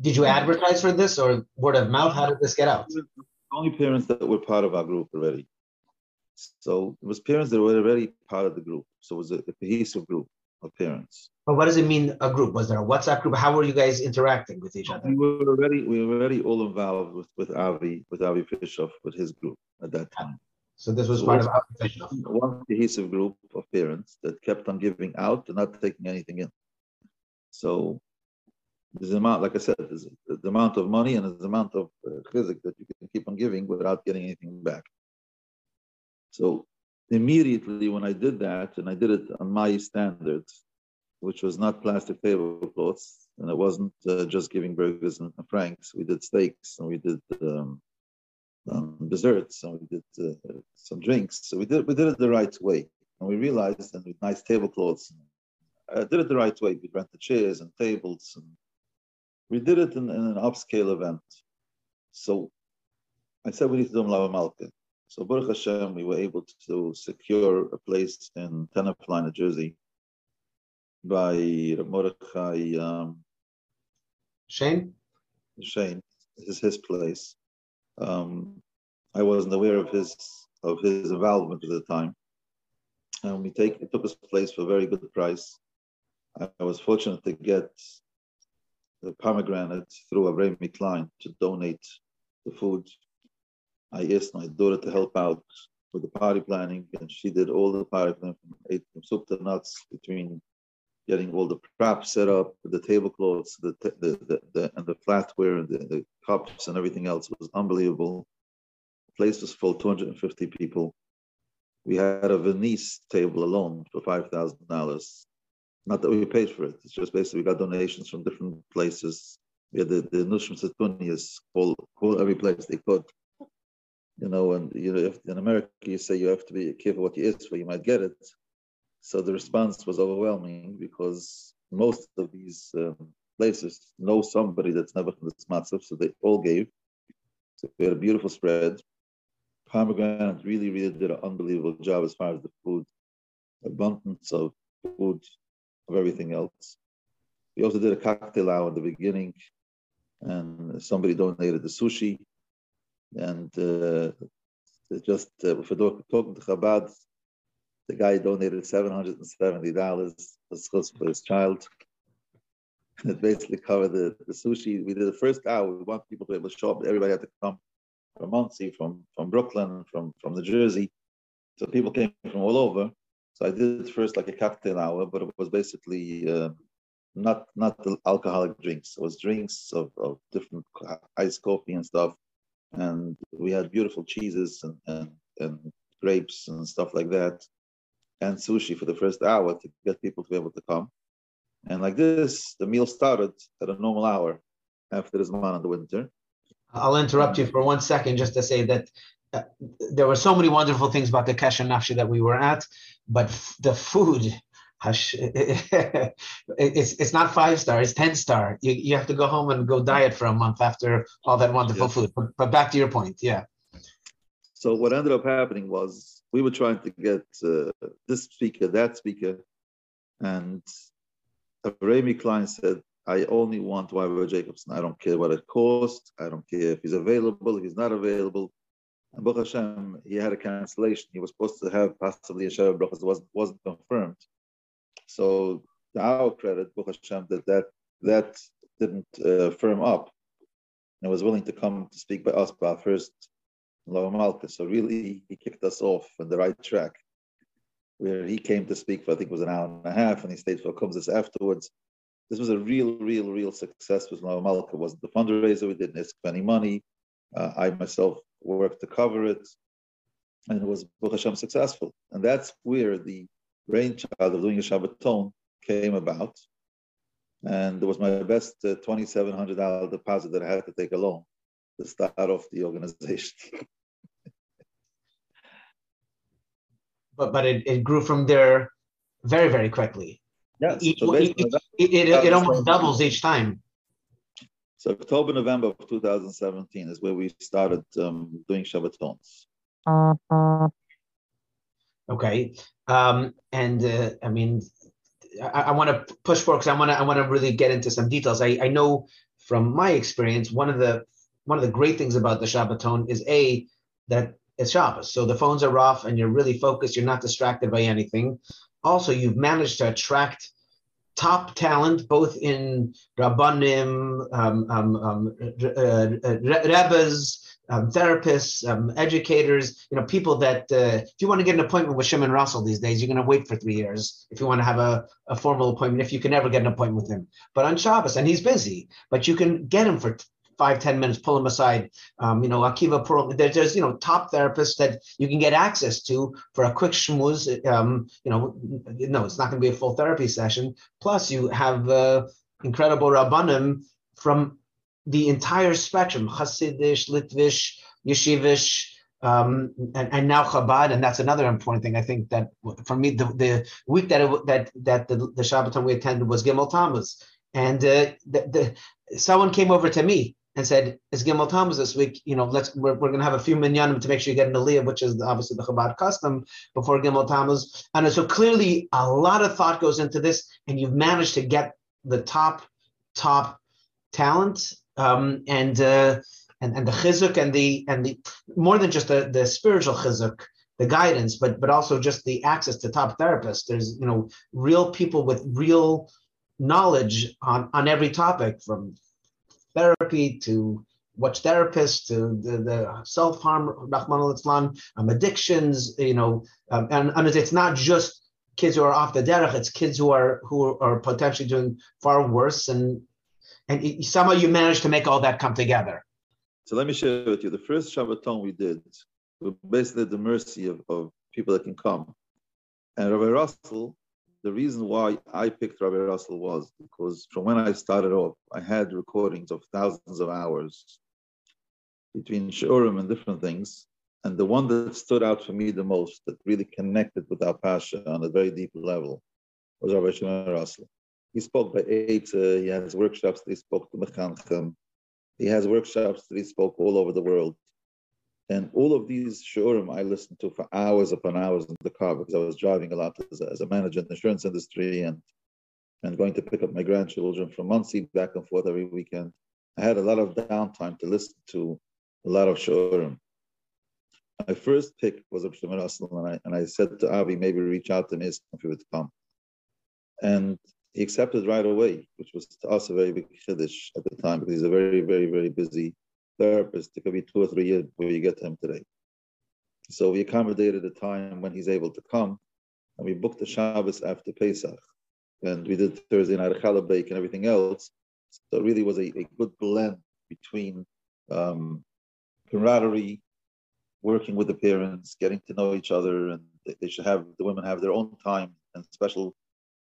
Did you advertise for this or word of mouth? How did this get out? The only parents that were part of our group already. So it was parents that were already part of the group. So it was a, a cohesive group of parents. But what does it mean, a group? Was there a WhatsApp group? How were you guys interacting with each other? We were already, we were already all involved with, with Avi, with Avi Fishoff, with his group at that time. So this was so part of Avi Fishoff. One cohesive group of parents that kept on giving out and not taking anything in. So there's an amount, like I said, there's the amount of money and there's the amount of chizuk uh, that you can keep on giving without getting anything back. So immediately when I did that, and I did it on my standards, which was not plastic tablecloths, and it wasn't uh, just giving burgers and franks. We did steaks, and we did um, um, desserts, and we did uh, some drinks. So we did we did it the right way, and we realized, and with nice tablecloths, I did it the right way. We rented chairs and tables, and we did it in, in an upscale event. So I said we need to do Lava Malka. So Baruch Hashem, we were able to secure a place in Tenafly, New Jersey, by Mordechai um, Shane. Shane, this is his place. Um, I wasn't aware of his of his involvement at the time, and we take it took his place for a very good price. I, I was fortunate to get the pomegranate through Avrami Klein to donate the food. I asked my daughter to help out with the party planning, and she did all the party planning from, eight, from soup to nuts, between getting all the props set up, the tablecloths, the, the, the, the, and the flatware, and the, the cups, and everything else. It was unbelievable. The place was full, two hundred fifty people. We had a Venice table alone for five thousand dollars. Not that we paid for it. It's just basically we got donations from different places. We had the, the Nushim Satunias call, call every place they could. You know, and you know, if in America you say you have to be careful what you ask for, you might get it. So the response was overwhelming, because most of these um, places know somebody that's never from this matzav, so they all gave. So we had a beautiful spread. Pomegranate really, really did an unbelievable job as far as the food, abundance of food, of everything else. We also did a cocktail hour in the beginning, and somebody donated the sushi. And uh, just uh, for talking to Chabad, the guy donated seven hundred seventy dollars for his child. And it basically covered the, the sushi. We did the first hour. We want people to be able to show up. Everybody had to come from Muncie, from, from Brooklyn, from, from New Jersey. So people came from all over. So I did first like a cocktail hour, but it was basically uh, not not the alcoholic drinks. It was drinks of, of different iced coffee and stuff. And we had beautiful cheeses and, and, and grapes and stuff like that, and sushi for the first hour to get people to be able to come. And like this, the meal started at a normal hour after this month in the winter. I'll interrupt you for one second just to say that uh, there were so many wonderful things about the Kesher Nafshi that we were at, but f- the food, hush, it's it's not five star, it's ten star. You you have to go home and go diet for a month after all that wonderful yes. food. But, but back to your point, yeah. So what ended up happening was we were trying to get uh, this speaker, that speaker, and Remy Klein said, I only want Weiber Jacobson. I don't care what it costs. I don't care if he's available, if he's not available. And Baruch Hashem, he had a cancellation. He was supposed to have possibly a Shabbat Brachas. It wasn't, wasn't confirmed. So to our credit, Baruch Hashem, that that, that didn't uh, firm up. And was willing to come to speak by us by our first Lava Malka. So really, he kicked us off on the right track, where he came to speak for, I think it was an hour and a half, and he stayed for Kumzis afterwards. This was a real, real, real success with Lava Malka. It wasn't the fundraiser. We didn't ask for any money. Uh, I myself worked to cover it, and it was, Baruch Hashem, successful. And that's where the brainchild of doing a Shabbaton came about. And it was my best uh, twenty-seven hundred dollars deposit that I had to take alone to start off the organization. But, but it, it grew from there very, very quickly. Yes. Each, so each, that, it, it, it almost doubles each time. So October, November of two thousand seventeen is where we started um, doing Shabbatons. Okay. Um, and uh, I mean, I, I want to push forward because I want to I want to really get into some details. I, I know from my experience, one of the one of the great things about the Shabbaton is A, that it's Shabbos, so the phones are off and you're really focused. You're not distracted by anything. Also, you've managed to attract top talent, both in Rabbanim, um, um, um, uh, Rebbes, um, therapists, um, educators, you know, people that, uh, if you want to get an appointment with Shimon Russell these days, you're going to wait for three years if you want to have a, a formal appointment, if you can ever get an appointment with him. But on Shabbos, and he's busy, but you can get him for t- five, ten minutes, pull them aside. Um, you know, Akiva Pearl, there, there's, you know, top therapists that you can get access to for a quick schmooze. Um, you know, no, it's not going to be a full therapy session. Plus, you have uh, incredible Rabbanim from the entire spectrum, Chassidish, Litvish, Yeshivish, um, and, and now Chabad. And that's another important thing. I think that for me, the, the week that it, that that the, the Shabbaton we attended was Gimel Tamuz. And uh, the, the, someone came over to me and said, it's Gimel Tamuz this week, you know, let's we're, we're going to have a few minyanim to make sure you get an aliyah, which is obviously the Chabad custom before Gimel Tamuz. And so clearly a lot of thought goes into this, and you've managed to get the top, top talent um, and, uh, and and the Chizuk and the, and the more than just the, the spiritual Chizuk, the guidance, but but also just the access to top therapists. There's, you know, real people with real knowledge on, on every topic, from therapy to what's therapists to the, the self-harm, Rahman al-Islam, um, addictions, you know, um, and, and it's not just kids who are off the derech, it's kids who are who are potentially doing far worse, and and it, somehow you managed to make all that come together. So let me share with you, the first Shabbaton we did, we basically at the mercy of, of people that can come. And Rabbi Russell, the reason why I picked Rabbi Russell was because from when I started off, I had recordings of thousands of hours between Shurim and different things. And the one that stood out for me the most, that really connected with our Pasha on a very deep level, was Rabbi Shimon Russell. He spoke by eight, uh, he has workshops that he spoke to Mechanchim. He has workshops that he spoke all over the world. And all of these shiurim I listened to for hours upon hours in the car because I was driving a lot as a, as a manager in the insurance industry and and going to pick up my grandchildren from Muncie back and forth every weekend. I had a lot of downtime to listen to a lot of shiurim. My first pick was Reb Shmuel Russell, and I, and I said to Avi, maybe reach out to me if he would come. And he accepted right away, which was to us a very big chiddush at the time, because he's a very, very, very busy therapist. It could be two or three years before you get to him today. So we accommodated the time when he's able to come, and we booked the Shabbos after Pesach. And we did Thursday night challah bake and everything else. So it really was a, a good blend between um, camaraderie, working with the parents, getting to know each other, and they should have, the women have their own time and special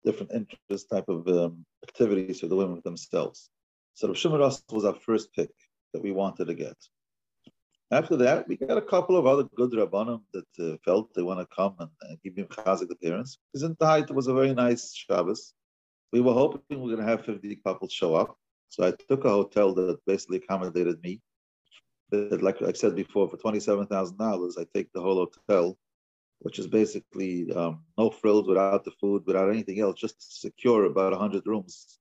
different interest type of um, activities for the women themselves. So Reb Shmuel Russell was our first pick that we wanted to get. After that, we got a couple of other good Rabbanim that uh, felt they want to come and, and give him chazak the parents. Because in Tahit, it was a very nice Shabbos. We were hoping we were going to have fifty couples show up. So I took a hotel that basically accommodated me. That, like I said before, for twenty-seven thousand dollars, I take the whole hotel, which is basically um, no frills, without the food, without anything else, just to secure about one hundred rooms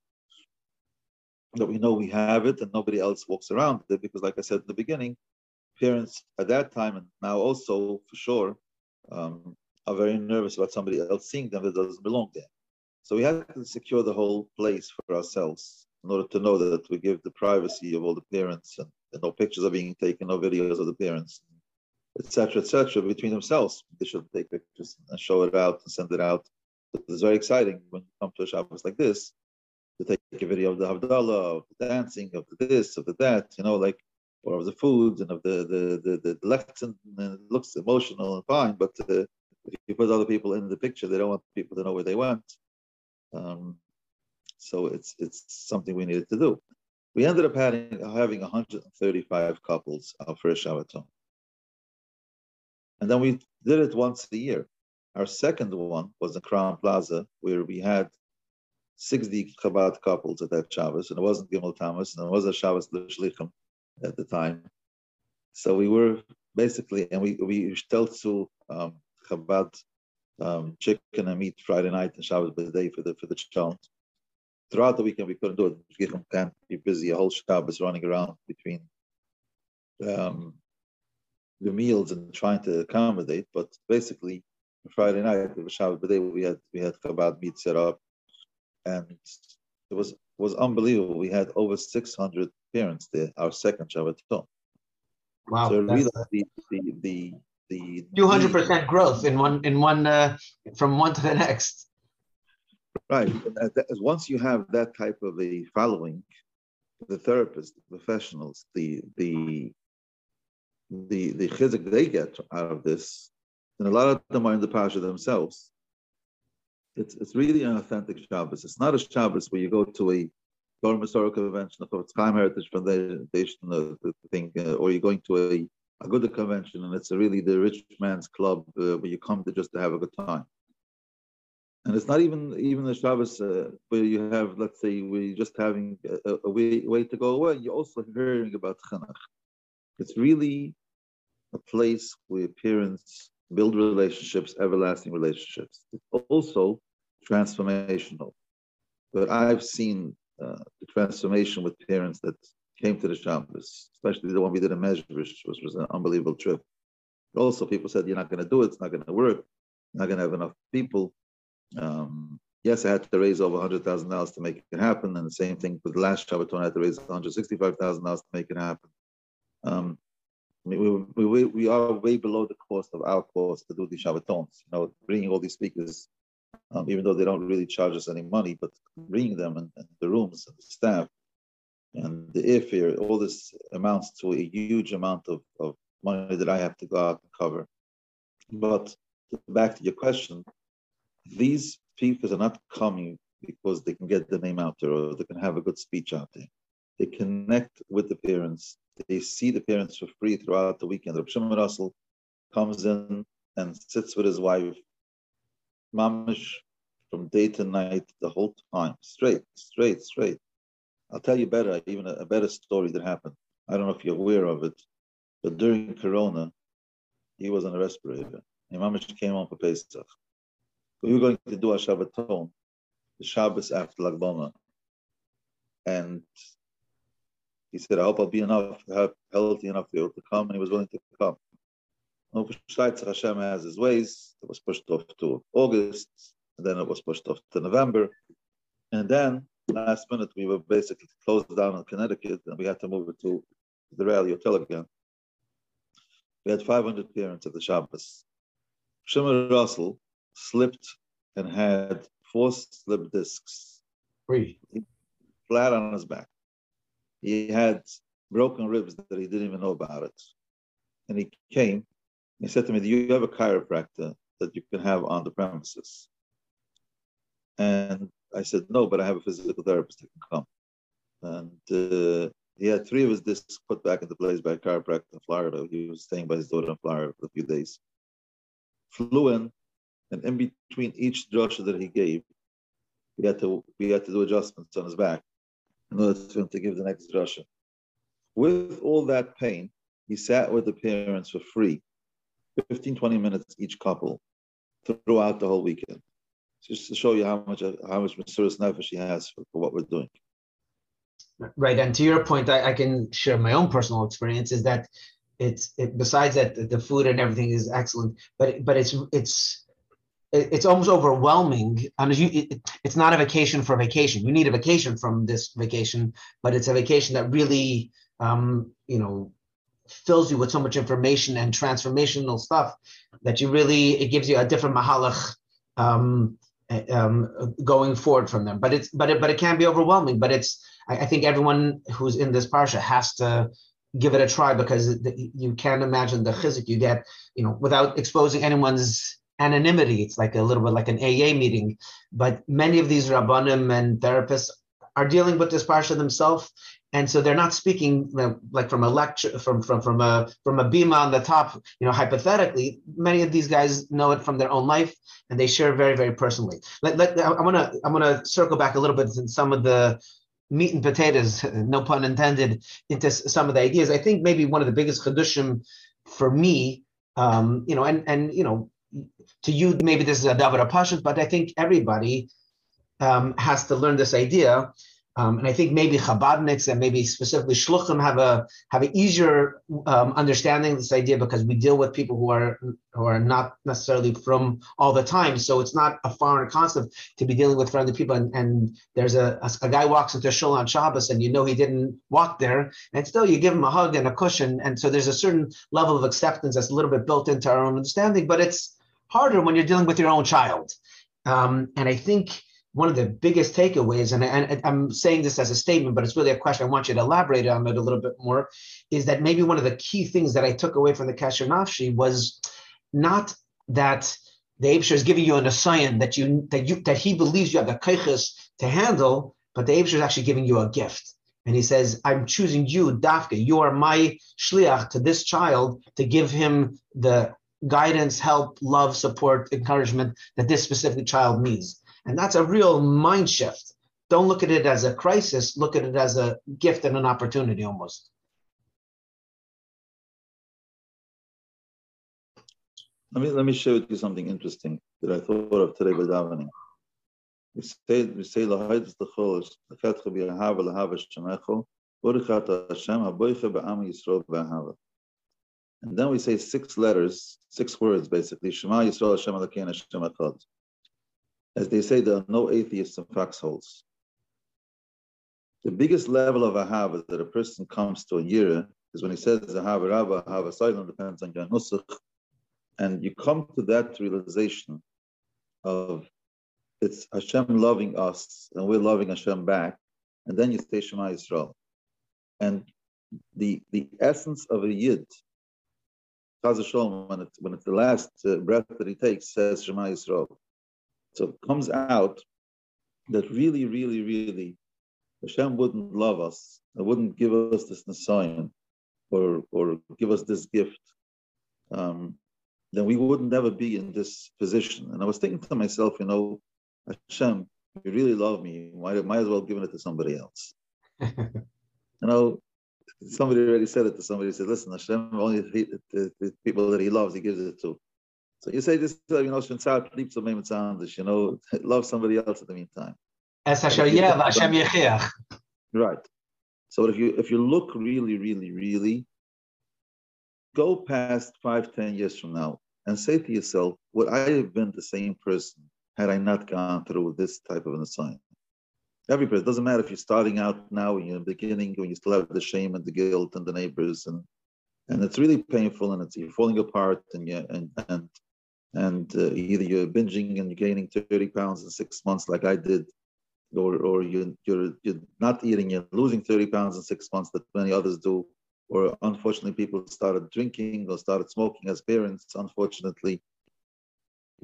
that we know we have it and nobody else walks around it. Because like I said in the beginning, parents at that time and now also for sure um, are very nervous about somebody else seeing them that doesn't belong there. So we had to secure the whole place for ourselves in order to know that we give the privacy of all the parents and, and no pictures are being taken, no videos of the parents, et cetera, et cetera, between themselves. They should take pictures and show it out and send it out. But it's very exciting when you come to a Shabbos like this to take a video of the Havdalah, of the dancing, of the this, of the that, you know, like, or of the food and of the the the, the lesson. And it looks emotional and fine, but uh, if you put other people in the picture, they don't want people to know where they went. Um, so it's it's something we needed to do. We ended up having, having one hundred thirty-five couples our first Shabbaton. And then we did it once a year. Our second one was the Crown Plaza, where we had sixty Chabad couples at that Shabbos, and it wasn't Gimel Tamuz, and it wasn't Shabbos L'Shlichim at the time. So we were basically, and we we shteltzu um, Chabad um, chicken and meat Friday night and Shabbos b'day for the for the challenge. Throughout the weekend we couldn't do it. Mishpacha can't be busy. A whole Shabbos running around between um, the meals and trying to accommodate. But basically Friday night the Shabbos b'day we had we had Chabad meat set up, and it was was unbelievable. We had over six hundred parents there, our second Shabbaton. Wow. So really the, the, the, the two hundred percent growth in one, in one uh, from one to the next. Right. Once you have that type of a following, the therapists, the professionals, the the the the chizuk they get out of this, and a lot of them are in the parasha themselves. It's it's really an authentic Shabbos. It's not a Shabbos where you go to a Torah Masora convention, or it's Chaim Heritage Foundation, uh, thing, uh, or you're going to a Aguda convention, and it's a really the rich man's club uh, where you come to just to have a good time. And it's not even even the Shabbos uh, where you have, let's say, where you're just having a, a way, way to go away. You're also hearing about Chanach. It's really a place where parents build relationships, everlasting relationships. It's also transformational. But I've seen uh, the transformation with parents that came to the Shabbos, especially the one we did in Meshuggah, which was an unbelievable trip. But also people said, you're not going to do it, it's not going to work, you're not going to have enough people. Um, yes, I had to raise over one hundred thousand dollars to make it happen, and the same thing with the last Shabbaton, I had to raise one hundred sixty-five thousand dollars to make it happen. Um, I mean, we, we, we are way below the cost of our cost to do these Shabbatons. You know, bringing all these speakers, um, even though they don't really charge us any money, but bringing them and, and the rooms and the staff and the airfare, all this amounts to a huge amount of, of money that I have to go out and cover. But back to your question, these speakers are not coming because they can get the name out there or they can have a good speech out there. They connect with the parents. They see the parents for free throughout the weekend. Reb Shmuel Russell comes in and sits with his wife, mamish, from day to night, the whole time, straight, straight, straight. I'll tell you better, even a, a better story that happened. I don't know if you're aware of it, but during Corona, he was on a respirator. Imamish came home for Pesach. We were going to do a Shabbaton, the Shabbos after Lag BaOmer. And he said, I hope I'll be enough, healthy enough to be able to come. And he was willing to come. Hashem has his ways. It was pushed off to August. And then it was pushed off to November. And then, last minute, we were basically closed down in Connecticut. And we had to move it to the Rally Hotel again. We had five hundred parents at the Shabbos. Shmuel Russell slipped and had four slip discs. Three. Flat on his back. He had broken ribs that he didn't even know about it. And he came. He said to me, do you have a chiropractor that you can have on the premises? And I said, no, but I have a physical therapist that can come. And uh, he had three of his discs put back into place by a chiropractor in Florida. He was staying by his daughter in Florida for a few days. Flew in, and in between each drasha that he gave, we had to we had to do adjustments on his back in order for him to give the next drasha. With all that pain, he sat with the parents for free, fifteen, twenty minutes each couple, throughout the whole weekend. Just to show you how much how much Mesiras Nefesh he has for, for what we're doing. Right, and to your point, I, I can share my own personal experience. Is that it's it, besides that the food and everything is excellent, but but it's it's it's almost overwhelming. And you, it, it's not a vacation for vacation. You need a vacation from this vacation, but it's a vacation that really um, you know fills you with so much information and transformational stuff that you really it gives you a different mahalach. Um, um, going forward from them, but it's but it but it can be overwhelming. But it's I, I think everyone who's in this parsha has to give it a try because the, you can't imagine the chizuk you get, you know, without exposing anyone's anonymity. It's like a little bit like an A A meeting. But many of these rabbanim and therapists are dealing with this parsha themselves, and so they're not speaking, you know, like from a lecture, from from from a from a bima on the top. You know, hypothetically, many of these guys know it from their own life, and they share very, very personally. Let, let, I want to I want to circle back a little bit in some of the meat and potatoes, no pun intended, into some of the ideas. I think maybe one of the biggest chedushim for me, um, you know, and and you know, to you maybe this is a davar pashut, but I think everybody um, has to learn this idea. Um, and I think maybe Chabadniks and maybe specifically Shluchim have a have an easier um, understanding of this idea because we deal with people who are who are not necessarily from all the time. So it's not a foreign concept to be dealing with friendly people. And, and there's a, a a guy walks into a shul on Shabbos and you know he didn't walk there, and still you give him a hug and a cushion. And so there's a certain level of acceptance that's a little bit built into our own understanding. But it's harder when you're dealing with your own child. Um, and I think. One of the biggest takeaways, and, I, and I'm saying this as a statement, but it's really a question I want you to elaborate on it a little bit more, is that maybe one of the key things that I took away from the Kesher Nafshi was not that the Eibshter is giving you a Nisayon that you that you that he believes you have the keiches to handle, but the Eibshter is actually giving you a gift. And he says, I'm choosing you, Dafka, you are my shliach to this child to give him the guidance, help, love, support, encouragement that this specific child needs. And that's a real mind shift. Don't look at it as a crisis. Look at it as a gift and an opportunity almost. Let me let me share with you something interesting that I thought of today by davening. We say, we say, and then we say six letters, six words basically. Shema Yisrael Hashem Elokeinu Hashem Echad. As they say, there are no atheists in foxholes. The biggest level of ahava that a person comes to in Yira is when he says ahava rabba, ahava silent, depends on your nusach. And you come to that realization of it's Hashem loving us and we're loving Hashem back. And then you say Shema Yisrael. And the, the essence of a Yid, Chaz Hashem, when it's, when it's the last breath that he takes, says Shema Yisrael. So it comes out that really, really, really, Hashem wouldn't love us. It wouldn't give us this Nisayon or or give us this gift. Um, then we wouldn't ever be in this position. And I was thinking to myself, you know, Hashem, you really love me. You might, might as well give it to somebody else. You know, Somebody already said it to somebody. He said, listen, Hashem, only the, the, the people that he loves, he gives it to. So you say this, you know, you know, love somebody else in the meantime. Right. So if you if you look really, really, really, go past five, ten years from now and say to yourself, would I have been the same person had I not gone through this type of an assignment? Every person, doesn't matter if you're starting out now, you're in the beginning, when you still have the shame and the guilt and the neighbors, and and it's really painful, and it's you're falling apart, and you and and and uh, either you're binging and you're gaining thirty pounds in six months, like I did, or or you you're you're not eating, you're losing thirty pounds in six months, that many others do, or unfortunately people started drinking or started smoking as parents, unfortunately.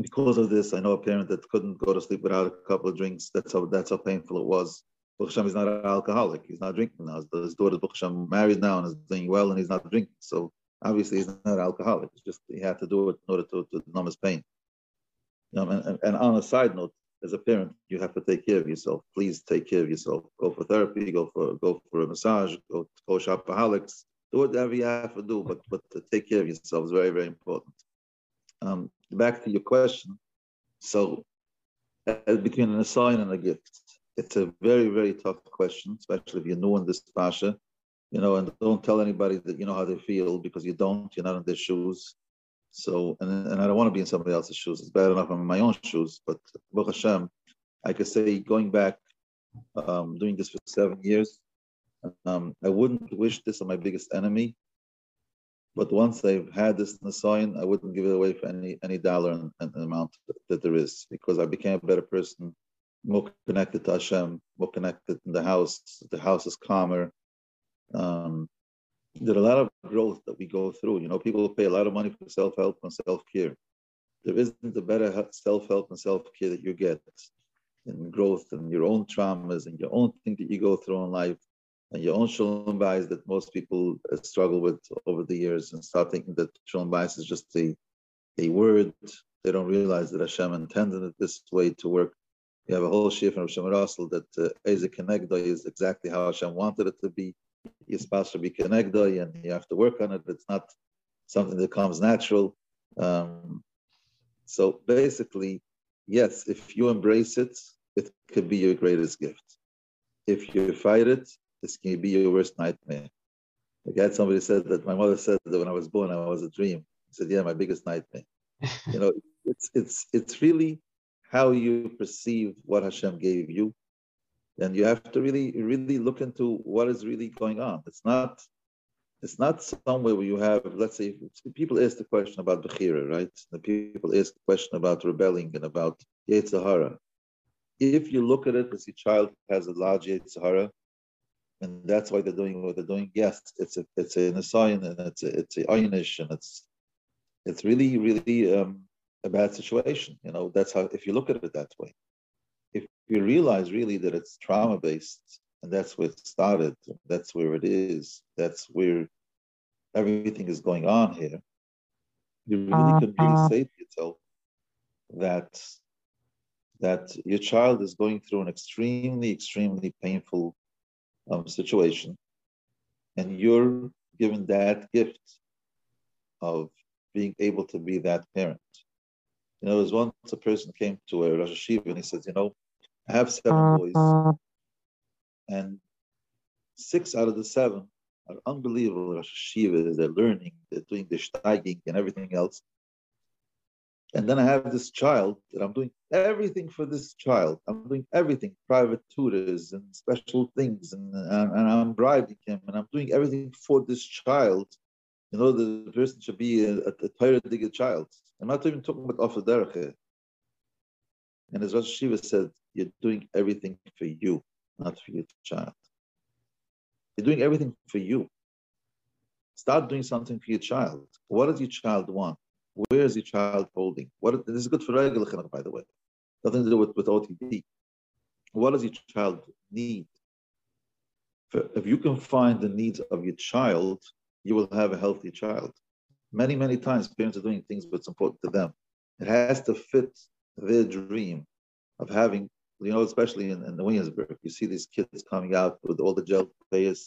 Because of this, I know a parent that couldn't go to sleep without a couple of drinks. That's how that's how painful it was. Baruch Hashem is not an alcoholic. He's not drinking now. His daughter, Baruch Hashem, married now and is doing well, and he's not drinking. So obviously he's not an alcoholic. It's just he had to do it in order to, to numb his pain. You know, and, and on a side note, as a parent, you have to take care of yourself. Please take care of yourself. Go for therapy. Go for go for a massage. Go go shopaholics. Do whatever you have to do, but but to take care of yourself is very, very important. Um, back to your question, so uh, between an assign and a gift, it's a very, very tough question, especially if you're new in this pasha, you know, and don't tell anybody that you know how they feel, because you don't, you're not in their shoes. So, and, and I don't want to be in somebody else's shoes. It's bad enough I'm in my own shoes, but Baruch Hashem, I could say going back, um, doing this for seven years, um, I wouldn't wish this on my biggest enemy. But once I've had this Nisayon, I wouldn't give it away for any any dollar and, and amount that, that there is, because I became a better person, more connected to Hashem, more connected in the house. The house is calmer. Um, there are a lot of growth that we go through. You know, people pay a lot of money for self-help and self-care. There isn't a better self-help and self-care that you get in growth and your own traumas and your own thing that you go through in life. And your own Shalom Bayis that most people struggle with over the years and start thinking that Shalom Bayis is just a, a word. They don't realize that Hashem intended it this way to work. We have a whole shir from Shmuel Russell that Ezek uh, Kenegdai is exactly how Hashem wanted it to be. Your spouse should be Kenegdai, and you have to work on it. It's not something that comes natural. Um, so basically, yes, if you embrace it, it could be your greatest gift. If you fight it, this can be your worst nightmare. Like I had somebody said that my mother said that when I was born, I was a dream. I said, yeah, my biggest nightmare. You know, it's it's it's really how you perceive what Hashem gave you. And you have to really, really look into what is really going on. It's not it's not somewhere where you have, let's say, people ask the question about Bechira, right? The people ask the question about rebelling and about Yitzhahara. If you look at it as your child has a large Yitzhahara, and that's why they're doing what they're doing. Yes, it's a it's a Nisayon, and it's a, it's a Aynish, and it's it's really really um, a bad situation. You know, that's how, if you look at it that way. If you realize really that it's trauma based, and that's where it started, that's where it is, that's where everything is going on here. You really can really say to yourself that that your child is going through an extremely extremely painful Um, situation, and you're given that gift of being able to be that parent. You know, there's once a person came to a Rosh Hashiva and he says, you know, I have seven boys, and six out of the seven are unbelievable Rosh Hashivas. They're learning, they're doing the steiging and everything else. And then I have this child that I'm doing everything for this child. I'm doing everything, private tutors and special things, and, and, and I'm bribing him, and I'm doing everything for this child. You know, the person should be a, a, a Torah digger child. I'm not even talking about off the derech here. And as Rosh Hashiva said, you're doing everything for you, not for your child. You're doing everything for you. Start doing something for your child. What does your child want? Where is your child holding? What, this is good for regular chinuch, by the way. Nothing to do with, with O T D. What does your child need? For, if you can find the needs of your child, you will have a healthy child. Many, many times parents are doing things that's important to them. It has to fit their dream of having, you know, especially in, in the Williamsburg, you see these kids coming out with all the gel players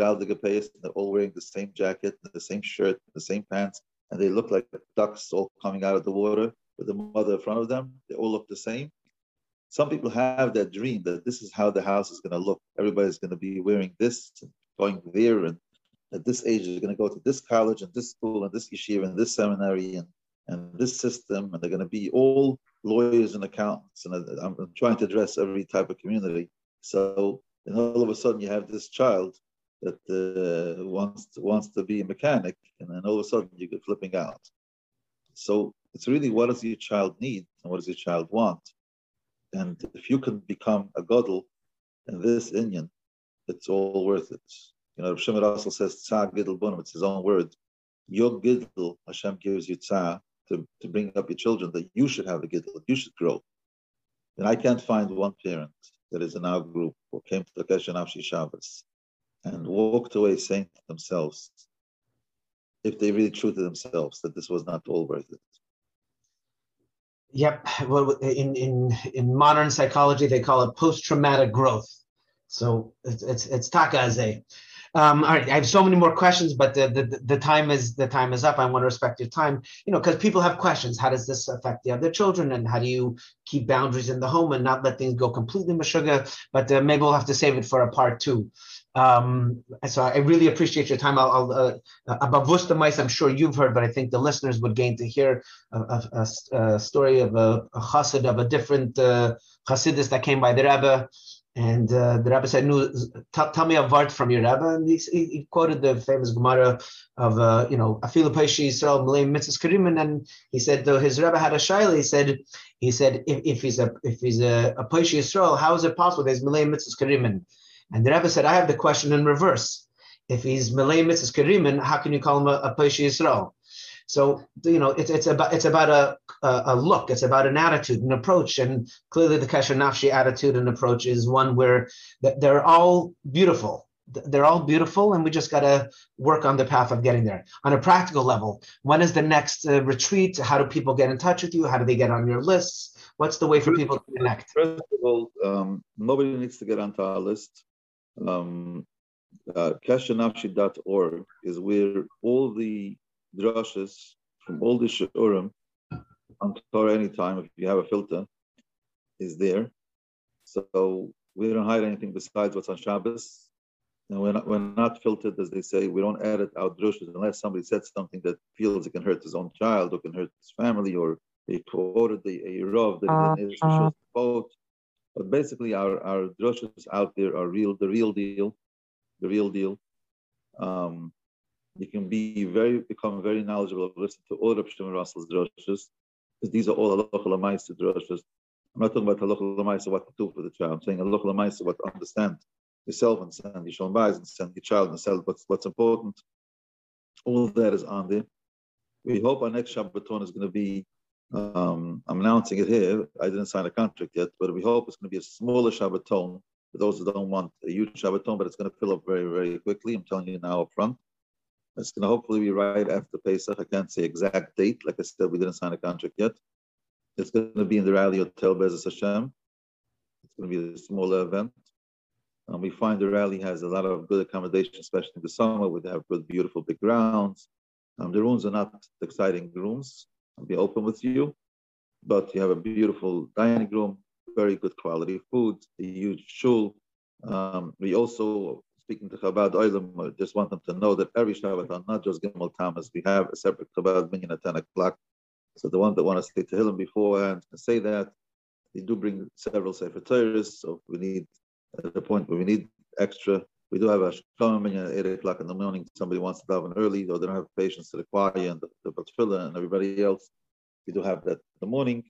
galdigapayas, and they're all wearing the same jacket, the same shirt, the same pants, and they look like ducks all coming out of the water with the mother in front of them. They all look the same. Some people have that dream that this is how the house is going to look. Everybody's going to be wearing this, and going there, and at this age, they're going to go to this college and this school and this yeshiva and this seminary and, and this system, and they're going to be all lawyers and accountants. And I'm, I'm trying to address every type of community. So, and all of a sudden, you have this child that uh, wants wants to be a mechanic, and then all of a sudden, you get flipping out. So it's really, what does your child need and what does your child want? And if you can become a gadol in this inyan, it's all worth it. You know, Reb Shmuel Russell says, "Tzah gidl bunam." It's his own word. Your gidl, Hashem gives you tzah to, to bring up your children, that you should have a gidl, you should grow. And I can't find one parent that is in our group who came to the Kesher Nafshi Shabbos and walked away saying to themselves, if they really true to themselves, that this was not all worth it. Yep. Well, in in in modern psychology, they call it post-traumatic growth. So it's it's, it's takaze. Um, all right, I have so many more questions, but the, the the time is the time is up. I want to respect your time, you know, because people have questions. How does this affect the other children, and how do you keep boundaries in the home and not let things go completely Meshuggah? But uh, maybe we'll have to save it for a part two. Um, so I really appreciate your time. I'll, I'll uh, abavus the mice. I'm sure you've heard, but I think the listeners would gain to hear a, a, a story of a, a chassid of a different uh, Chassidus that came by the Rebbe. And uh, the Rebbe said, no, tell, tell me a vart from your Rebbe. And he, he, he quoted the famous Gemara of, uh, you know, Afilu Peishi Yisrael Malay Mitzvahs Karimin. And he said, though his Rebbe had a shaila, he said, he said, if, if he's a if he's a, a Peishi Yisrael, how is it possible there's Malay Mitzvahs Karimin? And the Rebbe said, I have the question in reverse. If he's Malay Mitzvahs Karimin, how can you call him a, a Peishi Yisrael? So, you know, it, it's about it's about a, a, a look, it's about an attitude, an approach. And clearly the Kesher Nafshi attitude and approach is one where they're all beautiful. They're all beautiful, and we just got to work on the path of getting there. On a practical level, when is the next uh, retreat? How do people get in touch with you? How do they get on your lists? What's the way for people to connect? First of all, um, nobody needs to get onto our list. Um, uh, kesher nafshi dot org is where all the drushes from all the shiurim on Torah anytime, if you have a filter, is there. So we don't hide anything besides what's on Shabbos. And we're not, we're not filtered, as they say. We don't edit our drushes unless somebody said something that feels it can hurt his own child or can hurt his family, or they quoted the a rov that is a quote. But basically, our, our drushes out there are real, the real deal, the real deal. Um, You can be very become very knowledgeable of listening to all of Shmuel Russell's drushes, because these are all halacha l'maaseh drushes. I'm not talking about halacha l'maaseh what to do for the child. I'm saying halacha l'maaseh what to understand yourself, understand your Shalom Bayis, understand your child, understand what's what's important. All of that is on there. We hope our next Shabbaton is going to be. Um, I'm announcing it here. I didn't sign a contract yet, but we hope it's going to be a smaller Shabbaton for those who don't want a huge Shabbaton, but it's going to fill up very very quickly. I'm telling you now up front. It's going to hopefully be right after Pesach. I can't say exact date. Like I said, we didn't sign a contract yet. It's going to be in the Rally Hotel, Bezos Hashem. It's going to be a smaller event. And we find the Rally has a lot of good accommodation, especially in the summer, where they have good, beautiful big grounds. Um, the rooms are not exciting rooms. I'll be open with you. But you have a beautiful dining room, very good quality food, a huge shul. Um, we also... Speaking to Chabad Oilam, I just want them to know that every Shabbaton, not just Gimel Tamuz, we have a separate Chabad minyan at ten o'clock. So the ones that want to stay to Tehillim beforehand can say that. They do bring several Sefer Torahs, so we need, at the point where we need extra, we do have a Shkomen minyan at eight o'clock in the morning. Somebody wants to daven early, though they don't have patience to the choir and the, the Batfila and everybody else. We do have that in the morning.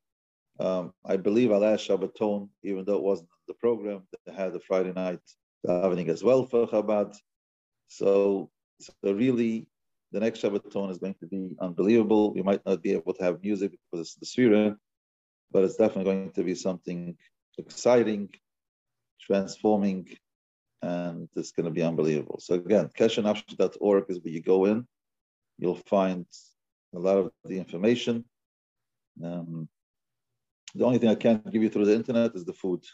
Um, I believe our last Shabbaton, even though it wasn't the program, they had a Friday night davening as well for Chabad. So, so really, the next Shabbaton is going to be unbelievable. We might not be able to have music because it's the Sfira, but it's definitely going to be something exciting, transforming, and it's going to be unbelievable. So again, kesher nafshi dot org is where you go in. You'll find a lot of the information. Um, the only thing I can't give you through the internet is the food.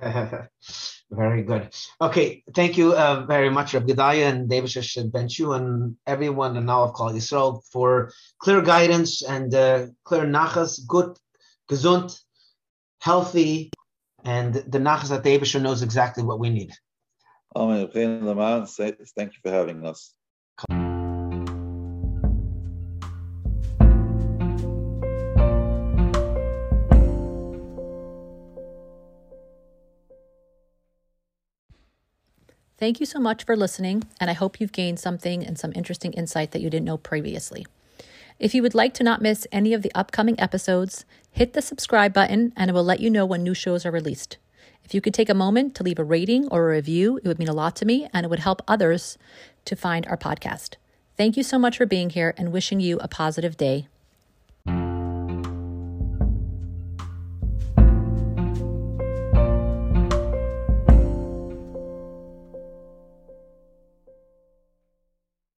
Very good. Okay, thank you uh, very much, Reb Gedaliah and David Benchu and everyone and all of Klal Yisrael for clear guidance and uh, clear nachas, good, gesund, healthy, and the nachas that David knows exactly what we need. Amen. Thank you for having us. Thank you so much for listening, and I hope you've gained something and some interesting insight that you didn't know previously. If you would like to not miss any of the upcoming episodes, hit the subscribe button and it will let you know when new shows are released. If you could take a moment to leave a rating or a review, it would mean a lot to me and it would help others to find our podcast. Thank you so much for being here and wishing you a positive day.